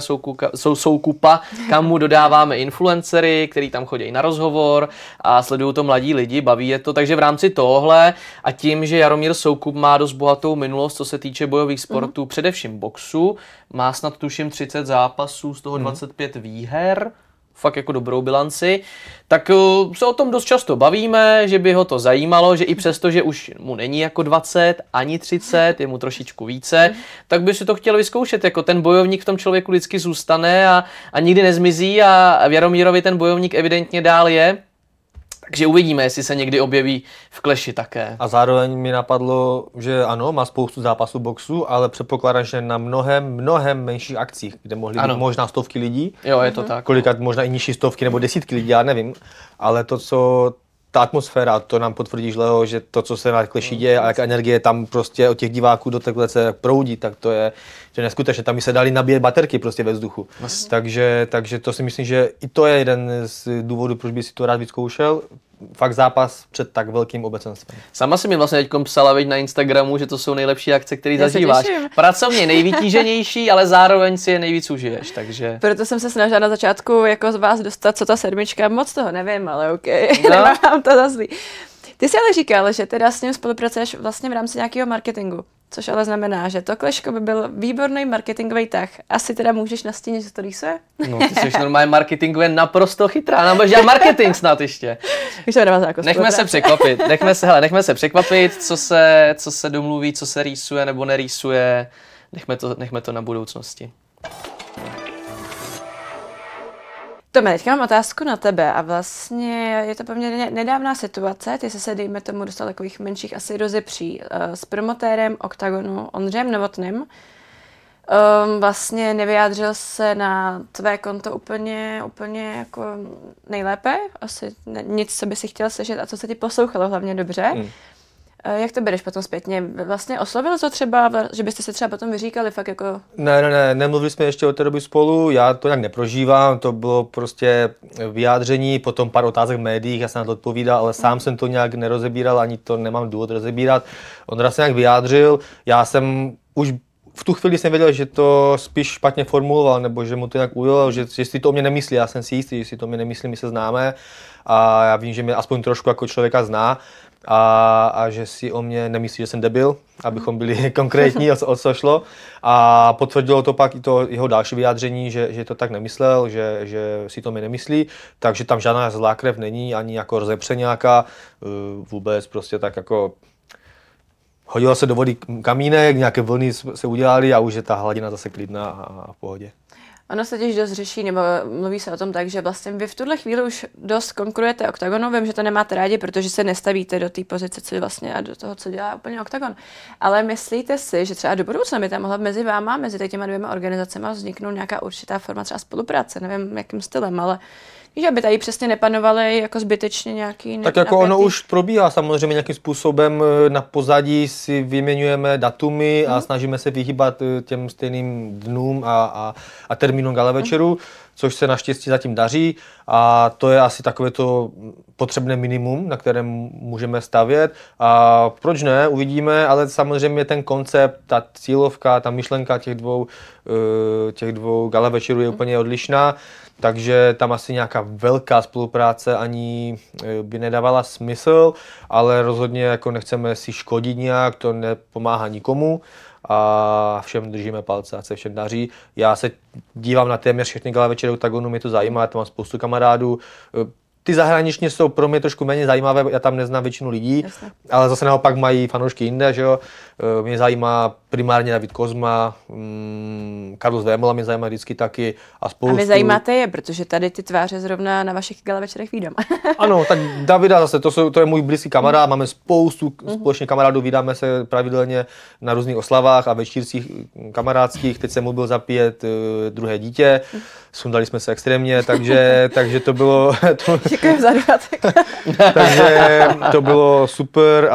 Soukupa, kam mu dodáváme influencery, který tam chodí na rozhovor a sledují to mladí lidi, baví je to, takže v rámci tohle a tím, že Jaromír Soukup má dost bohatou minulost, co se týče bojových sportů, především boxu, má snad tuším 30 zápasů, z toho 25 výher, fakt jako dobrou bilanci, tak se o tom dost často bavíme, že by ho to zajímalo, že i přesto, že už mu není jako 20 ani 30, je mu trošičku více, tak by si to chtěl vyzkoušet, jako ten bojovník v tom člověku vždycky zůstane a nikdy nezmizí a v Jaromírovi ten bojovník evidentně dál je. Takže uvidíme, jestli se někdy objeví v Clashi také. A zároveň mi napadlo, že ano, má spoustu zápasů boxu, ale předpokládám, že na mnohem menších akcích, kde mohly být možná stovky lidí. Jo, je to tak. Kolikrát možná i nižší stovky nebo desítky lidí, já nevím. Ale to, co ta atmosféra, to nám potvrdíš, Leo, že to, co se na Clashi děje a jak energie tam prostě od těch diváků do takhle se proudí, tak to je že neskutečně. Tam by se dali nabíjet baterky prostě ve vzduchu. Takže to si myslím, že i to je jeden z důvodů, proč by si to rád vyzkoušel. Fakt zápas před tak velkým obecenstvem. Sama si mi vlastně teďkom psala na Instagramu, že to jsou nejlepší akce, které zažíváš. Pracovně nejvytíženější, ale zároveň si je nejvíc užiješ, takže... Proto jsem se snažila na začátku jako z vás dostat, co ta sedmička, moc toho nevím, ale OK, nemám to za zlý. Ty jsi ale říkal, že teda s ním spolupracuješ vlastně v rámci nějakého marketingu, což ale znamená, že to Clashko by byl výborný marketingový tah. Asi teda můžeš nastínit, že to rýsuje? No, ty jsi normálně marketingově naprosto chytrá, nám budeš dělat marketing snad ještě. Nechme se překvapit, co se domluví, co se rýsuje nebo nerýsuje, nechme to na budoucnosti. Tome, teďka mám otázku na tebe a vlastně je to poměrně nedávná situace, ty jsi se dejme tomu dostal takových menších asi rozepří s promotérem Oktagonu Ondřejem Novotným. Vlastně nevyjádřil se na tvé konto úplně jako nejlépe, asi nic, co by si chtěl slyšet a co se ti poslouchalo hlavně dobře. Jak to bereš potom zpětně? Vlastně oslovil to třeba, že byste se třeba potom vyříkali fakt jako... Ne, nemluvili jsme ještě od té doby spolu, já to nějak neprožívám, to bylo prostě vyjádření, potom pár otázek v médiích, já jsem na to odpovídal, ale sám jsem to nějak nerozebíral, ani to nemám důvod rozebírat. On se nějak vyjádřil, já jsem už... V tu chvíli jsem věděl, že to spíš špatně formuloval, nebo že mu to nějak ujel, že si to o mě nemyslí, já jsem si jistý, že si to o mě nemyslí, my se známe a já vím, že mě aspoň trošku jako člověka zná a že si o mě nemyslí, že jsem debil, abychom byli konkrétní, o co šlo. A potvrdilo to pak i to jeho další vyjádření, že to tak nemyslel, že si to o mě nemyslí, takže tam žádná zlá krev není, ani jako rozepřeňáka, vůbec prostě tak jako... Hodilo se do vody kamínek, nějaké vlny se udělaly a už je ta hladina zase klidná a v pohodě. Ono se těž dost řeší, nebo mluví se o tom tak, že vlastně vy v tuhle chvíli už dost konkurujete Oktagonu, vím, že to nemáte rádi, protože se nestavíte do té pozice, co vlastně a do toho, co dělá úplně Oktagon. Ale myslíte si, že třeba do budoucna by tam mohla mezi váma, mezi těma dvěma organizacemi vzniknout nějaká určitá forma třeba spolupráce, nevím jakým stylem, ale že by tady přesně nepanovaly jako zbytečně nějaký... Tak jako ono už probíhá samozřejmě nějakým způsobem, na pozadí si vyměňujeme datumy a snažíme se vyhýbat těm stejným dnům a termínům gala večeru, což se naštěstí zatím daří a to je asi takové to potřebné minimum, na kterém můžeme stavět a proč ne, uvidíme, ale samozřejmě ten koncept, ta cílovka, ta myšlenka těch dvou gala večerů je úplně odlišná. Takže tam asi nějaká velká spolupráce ani by nedávala smysl, ale rozhodně jako nechceme si škodit nějak, to nepomáhá nikomu a všem držíme palce, ať se všem daří. Já se dívám na téměř všechny gala večery Oktagonu, mě to zajímá, já tam mám spoustu kamarádů. Ty zahraniční jsou pro mě trošku méně zajímavé, já tam neznám většinu lidí, jasne. Ale zase naopak mají fanoušky jinde, že jo. Mě zajímá primárně David Kozma, Carlos Vémola mě zajímá vždycky taky a spolu. A mě zajímáte je, protože tady ty tváře zrovna na vašich gala večerech vídám. Ano, tak Davida zase, to je můj blízký kamarád, máme spoustu společných kamarádů, vídáme se pravidelně na různých oslavách a večírcích kamarádských, teď jsem mu byl zapíjet druhé dítě, sundali jsme se extrémně, takže to bylo... Děkuji za dodatek. Takže to bylo super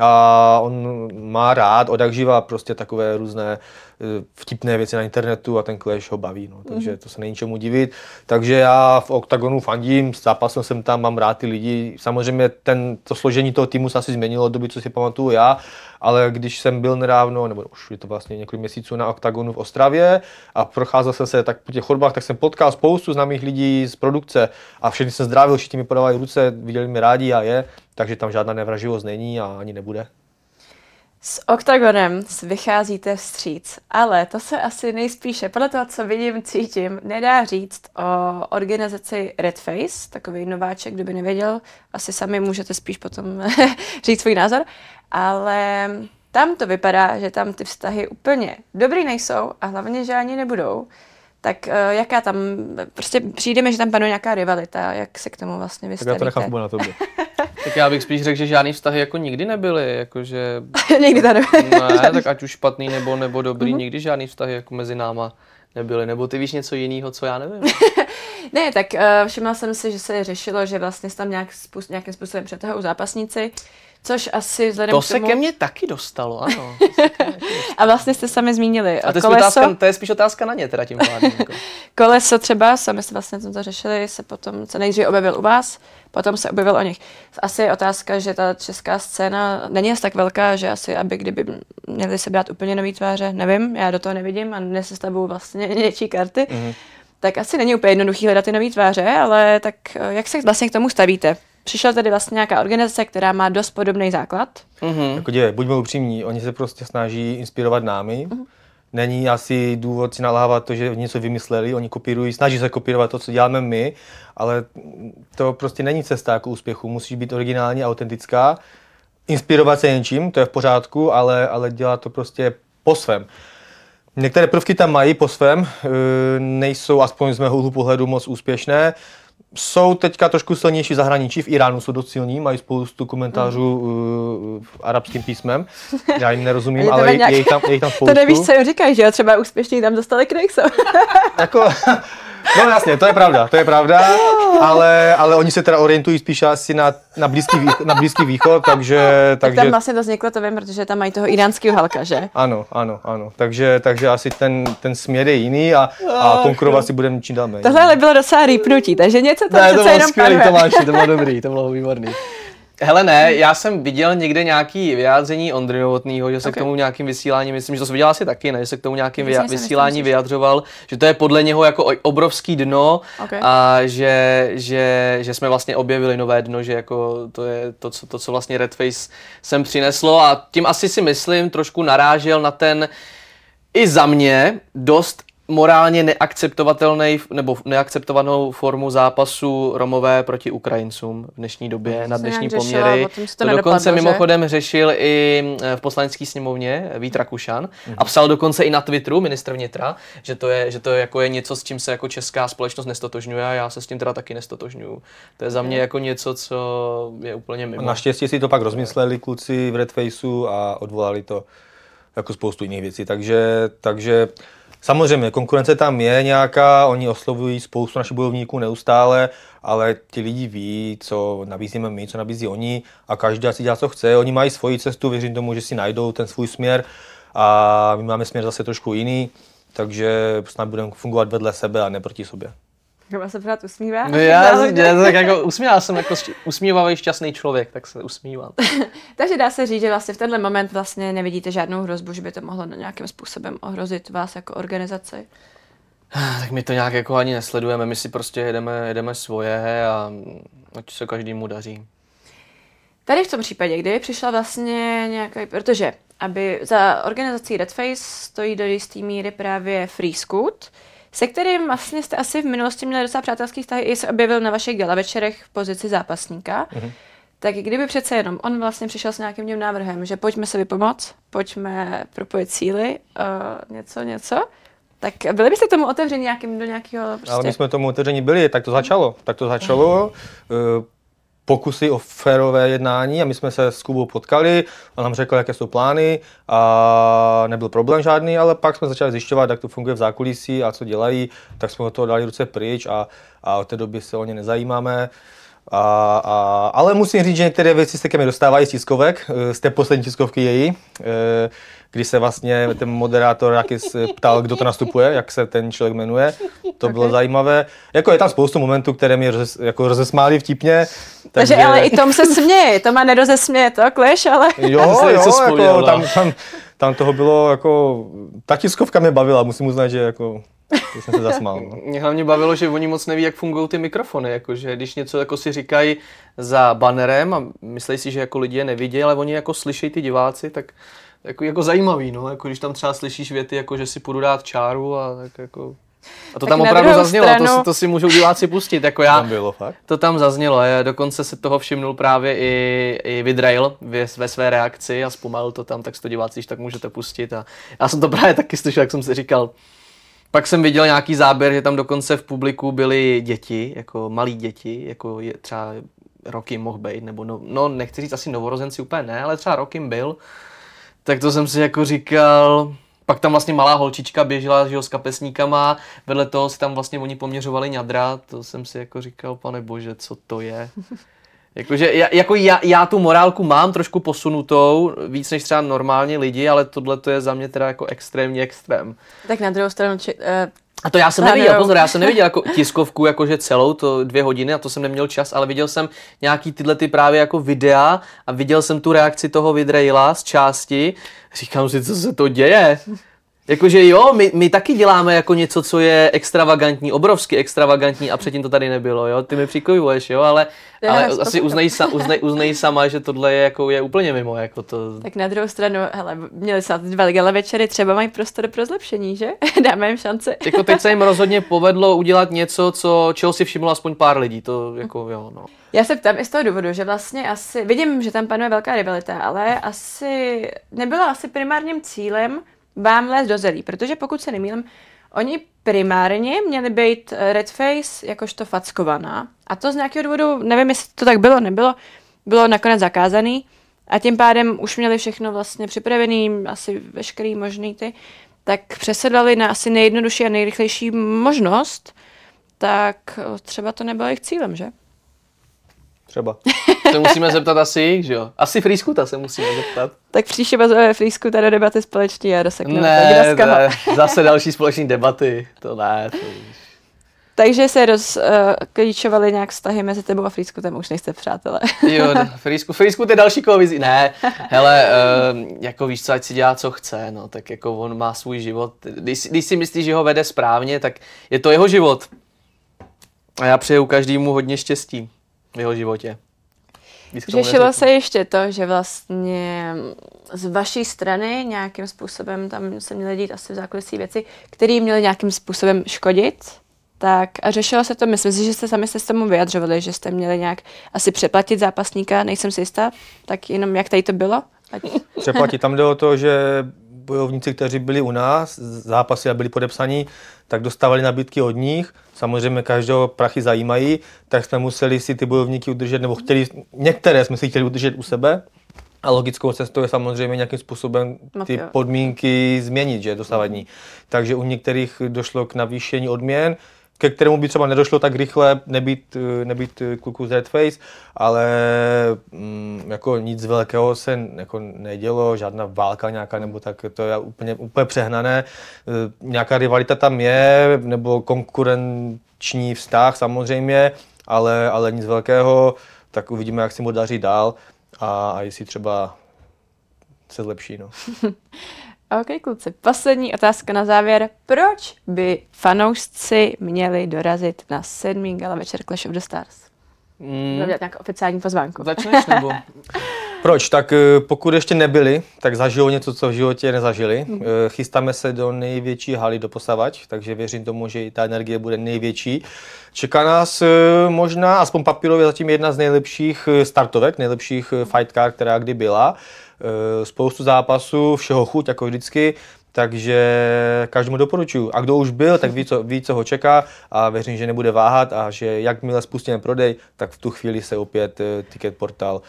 a on má rád odjakživa prostě takové různé vtipné věci na internetu a ten Clash ho baví, no. Takže to se není čemu divit. Takže já v Oktagonu fandím, zápasil jsem tam, mám rád ty lidi. Samozřejmě to složení toho týmu se asi změnilo od doby, co si pamatuju já, ale když jsem byl nedávno, nebo už je to vlastně několik měsíců na Oktagonu v Ostravě a procházel jsem se tak po těch chodbách, tak jsem potkal spoustu známých lidí z produkce a všichni jsem zdravil, všichni mi podávali ruce, viděli mě rádi a je, takže tam žádná nevraživost není a ani nebude. S Oktagonem vycházíte vstříc, ale to se asi nejspíše, podle toho, co vidím, cítím, nedá říct o organizaci Red Face, takový nováček, kdo by nevěděl, asi sami můžete spíš potom říct svůj názor, ale tam to vypadá, že tam ty vztahy úplně dobrý nejsou a hlavně, že ani nebudou. Tak jaká tam, prostě přijdeme, že tam panuje nějaká rivalita, jak se k tomu vlastně vystavíte? Tak já to nechám na tobě. Tak já bych spíš řekl, že žádný vztahy jako nikdy nebyly, jakože... Nikdy to nebyly. Ne, tak ať už špatný nebo dobrý, nikdy žádný vztahy jako mezi náma nebyly, nebo ty víš něco jiného, co já nevím. Ne, tak všimla jsem si, že se řešilo, že vlastně tam nějakým způsobem přetahou zápasníci, což asi vzhledem to k tomu... To se ke mně taky dostalo, ano. A vlastně jste sami zmínili. A to je spíš otázka na ně teda tím pádem. Jako. Koleso třeba, sami jste vlastně to řešili, se potom se nejdříve objevil u vás, potom se objevil o nich. Asi je otázka, že ta česká scéna není tak velká, že asi, aby kdyby měli se brát úplně nový tváře, nevím, já do toho nevidím a nesestavuju vlastně něčí karty. Tak asi není úplně jednoduchý hledat ty nový tváře, ale tak jak se vlastně k tomu stavíte? Přišla tady vlastně nějaká organizace, která má dost podobný základ. Jako buďme upřímní, oni se prostě snaží inspirovat námi. Není asi důvod si nalávat to, že něco vymysleli, oni kopírují, snaží se kopírovat to, co děláme my, ale to prostě není cesta jako úspěchu, musíš být originální, autentická, inspirovat se něčím, to je v pořádku, ale dělat to prostě po svém. Některé prvky tam mají po svém, nejsou aspoň z mého úhlu pohledu moc úspěšné. Jsou teďka trošku silnější v zahraničí, v Iránu jsou dost silní, mají spoustu komentářů arabským písmem, já jim nerozumím, ale nějak... je jich tam spoustu. To nevíš, co jim říkají, že jo, třeba úspěšní tam dostali Knexo. Jako... No jasně, to je pravda, ale oni se teda orientují spíš asi na blízký východ, takže... Tak tam vlastně to vzniklo, to vím, protože tam mají toho iránského halka, že? Ano, takže asi ten směr je jiný a konkurovat si budeme čím dál méně. Tohle bylo docela rýpnutí, takže něco tam přece jenom panuje. Ne, to bylo skvělý, Tomáši, to bylo dobrý, to bylo výborný. Hele ne, já jsem viděl někde nějaké vyjádření Ondry Novotnýho, že se k tomu nějakým vysílání, myslím, že to jsi viděla asi taky, ne? Že se k tomu nějakým vysílání vyjadřoval, že to je podle něho jako obrovský dno a že jsme vlastně objevili nové dno, že jako to je to, co vlastně Red Face sem přineslo a tím asi si myslím trošku narážel na ten i za mě dost morálně neakceptovatelný nebo neakceptovanou formu zápasu Romové proti Ukrajincům v dnešní době, na dnešní poměry. To dokonce mimochodem řešil i v poslanecké sněmovně Vít Rakušan a psal dokonce i na Twitteru ministr vnitra, že to je jako je něco, s čím se jako česká společnost nestotožňuje a já se s tím teda taky nestotožňuju. To je za mě jako něco, co je úplně mimo. Naštěstí si to pak rozmysleli kluci v Red Faceu a odvolali to jako spoustu jiných věcí, takže samozřejmě, konkurence tam je nějaká, oni oslovují spoustu našich bojovníků neustále, ale ti lidi ví, co nabízíme my, co nabízí oni a každý si dělá, co chce. Oni mají svoji cestu, věřím tomu, že si najdou ten svůj směr a my máme směr zase trošku jiný, takže snad budeme fungovat vedle sebe a ne proti sobě. Chyba se pořád usmívá? No já tak jako usmívá, jsem jako usmívavý šťastný člověk, tak se usmívám. Takže dá se říct, že vlastně v tenhle moment vlastně nevidíte žádnou hrozbu, že by to mohlo nějakým způsobem ohrozit vás jako organizaci? Tak my to nějak jako ani nesledujeme, my si prostě jedeme svoje a ať se každému daří. Tady v tom případě, kdyby přišla vlastně nějaká, protože aby za organizací Red Face stojí do jisté míry právě Frýsku, se kterým vlastně jste asi v minulosti měli docela přátelský vztahy i se objevil na vašich gala večerech v pozici zápasníka. Tak kdyby přece jenom on vlastně přišel s nějakým tím návrhem, že pojďme se vypomoc, pojďme propojit síly, něco, tak byli byste tomu otevřeni nějakým do nějakého prostě... Ale my jsme tomu otevřeni byli, tak to začalo. Pokusy o férové jednání a my jsme se s Kubou potkali, on nám řekl, jaké jsou plány a nebyl problém žádný, ale pak jsme začali zjišťovat, jak to funguje v zákulisí a co dělají, tak jsme od toho dali ruce pryč a od té doby se o ně nezajímáme. Ale musím říct, že některé věci se ke mně dostávají z tiskovek, z té poslední tiskovky její, kdy se vlastně ten moderátor jaký ptal, kdo to nastupuje, jak se ten člověk jmenuje. To bylo zajímavé. Jako je tam spoustu momentů, které mě jako rozesmály vtipně. Takže ale i Tom se směje, Toma nerozesměje to, Clash, ale... Jo, jako tam toho bylo jako... Ta tiskovka mě bavila, musím uznat, že jako... To jsem se zasmál. No. Mě hlavně bavilo, že oni moc neví, jak fungují ty mikrofony, jakože když něco jako si říkají za banerem a myslí si, že jako lidi je nevidí, ale oni jako slyší ty diváci, tak jako zajímavý, no, jako když tam třeba slyšíš věty, jako že si půjdu dát čáru a tak jako... A to tak tam opravdu zaznělo, stranu... to si můžou diváci pustit, jako já, tam bylo, fakt? To tam zaznělo, já dokonce se toho všimnul právě i Vidrail ve své reakci a zpomalil to tam, tak si to diváci tak můžete pustit a já jsem to právě taky slyšel, jak jsem si říkal. Pak jsem viděl nějaký záběr, že tam dokonce v publiku byly děti, jako malí děti, jako je třeba roky mohl být, nebo no nechci říct asi novorozenci úplně ne, ale třeba rok jim byl, tak to jsem si jako říkal, pak tam vlastně malá holčička běžela, že jo, s kapesníkama, vedle toho si tam vlastně oni poměřovali ňadra, to jsem si jako říkal, pane bože, co to je. Jakože já tu morálku mám trošku posunutou, víc než třeba normálně lidi, ale tohle to je za mě teda jako extrémně extrém. Tak na druhou stranu... A to já jsem neviděl, pozor, já jsem neviděl jako tiskovku, jakože celou, to 2 hodiny a to jsem neměl čas, ale viděl jsem nějaký tyhle ty právě jako videa a viděl jsem tu reakci toho Vidrejla z části. Říkám si, co se to děje? Jakože jo, my taky děláme jako něco, co je extravagantní, obrovsky extravagantní a předtím to tady nebylo, jo? Ty mi přikojuješ, jo? Ale asi uznej sama, že tohle je, jako, je úplně mimo. Jako to. Tak na druhou stranu, hele, měli snad 2 gala večery, třeba mají prostor pro zlepšení, že? Dáme jim šance. Jako teď se jim rozhodně povedlo udělat něco, čeho si všimlo aspoň pár lidí, to jako jo, no. Já se ptám i z toho důvodu, že vlastně asi, vidím, že tam panuje velká rivalita, ale asi nebyla primárním cílem vám lézt do zelí, protože pokud se nemýlím, oni primárně měli být Red Face jakožto fackovaná a to z nějakého důvodu, nevím, jestli to tak bylo, nebylo, bylo nakonec zakázaný a tím pádem už měli všechno vlastně připravený, asi veškerý možný ty, tak přesedlali na asi nejjednodušší a nejrychlejší možnost, tak třeba to nebylo jejich cílem, že? Třeba. Se musíme zeptat asi jich, že jo? Asi Frýskuta se musíme zeptat. Tak příště bazové Frýskuta do debaty společně já dosekneme. Ne, ne, zase další společný debaty. To ne. To... Takže se rozklíčovaly nějak vztahy mezi tebou a Frýskutem, už nejste přátelé. Jo, Frýskut je další kolizí. Ne, hele, jako víš co, ať si dělá, co chce, no, tak jako on má svůj život. Když si myslíš, že ho vede správně, tak je to jeho život. A já přeju každému hodně štěstí v jeho životě. Řešilo se ještě to, že vlastně z vaší strany nějakým způsobem, tam se měly dít asi v zákulisí věci, které měly nějakým způsobem škodit, tak a řešilo se to, myslím si, že jste sami se s tomu vyjadřovali, že jste měli nějak asi přeplatit zápasníka, nejsem si jistá, tak jenom jak tady to bylo? Ať... Přeplatit, tam jde o to, že bojovníci, kteří byli u nás, zápasy a byli podepsaní, tak dostávali nabídky od nich. Samozřejmě každého prachy zajímají, tak jsme museli si ty bojovníky udržet, nebo chtěli, některé jsme si chtěli udržet u sebe. A logickou cestou je samozřejmě nějakým způsobem ty podmínky změnit, že dosavadní. Takže u některých došlo k navýšení odměn, ke kterému by třeba nedošlo tak rychle, nebýt kluků z Red Face, ale jako nic velkého se jako nedělo, žádná válka nějaká, nebo tak to je úplně přehnané. Nějaká rivalita tam je, nebo konkurenční vztah samozřejmě, ale nic velkého, tak uvidíme, jak se mu daří dál a jestli třeba se zlepší. No. OK, kluci, poslední otázka na závěr. Proč by fanoušci měli dorazit na 7. gala večer Clash of the Stars? Měl dělat nějakou oficiální pozvánku. Začneš nebo? Proč? Tak pokud ještě nebyli, tak zažijou něco, co v životě nezažili. Chystáme se do největší haly doposavať, takže věřím tomu, že i ta energie bude největší. Čeká nás možná, aspoň papírově zatím jedna z nejlepších startovek, nejlepších fight card, která kdy byla. Spoustu zápasů, všeho chuť, jako vždycky, takže každému doporučuji. A kdo už byl, tak ví, co ho čeká a věřím, že nebude váhat a že jakmile spustíme prodej, tak v tu chvíli se opět ticket portal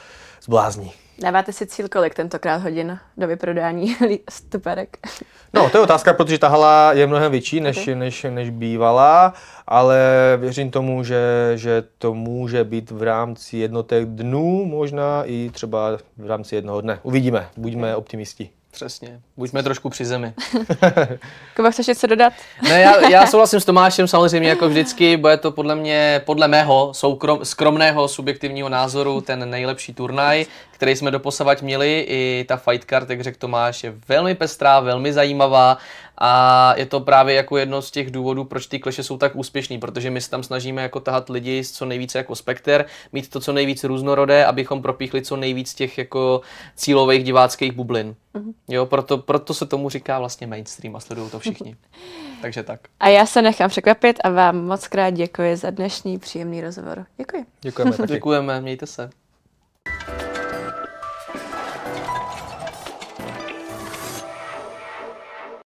zblázní. Dáváte si cíl kolik tentokrát hodin do vyprodání stuperek? No, to je otázka, protože ta hala je mnohem větší než bývala, ale věřím tomu, že to může být v rámci jednotek dnů, možná i třeba v rámci jednoho dne. Uvidíme, buďme optimisti. Přesně, buďme trošku při zemi. Kuba, chceš něco dodat? Ne, já souhlasím s Tomášem samozřejmě jako vždycky, bude to podle mého skromného subjektivního názoru ten nejlepší turnaj, který jsme doposavať měli, i ta fight card, jak řekl Tomáš, je velmi pestrá, velmi zajímavá a je to právě jako jedno z těch důvodů, proč ty kleše jsou tak úspěšný, protože my se tam snažíme jako tahat lidi co nejvíce jako spekter, mít to co nejvíc různorodé, abychom propíchli co nejvíc těch jako cílových diváckých bublin. Jo, proto se tomu říká vlastně mainstream a sledují to všichni. Takže tak. A já se nechám překvapit a vám moc krát děkuji za dnešní příjemný rozhovor. Děkuji. Děkujeme. Mějte se.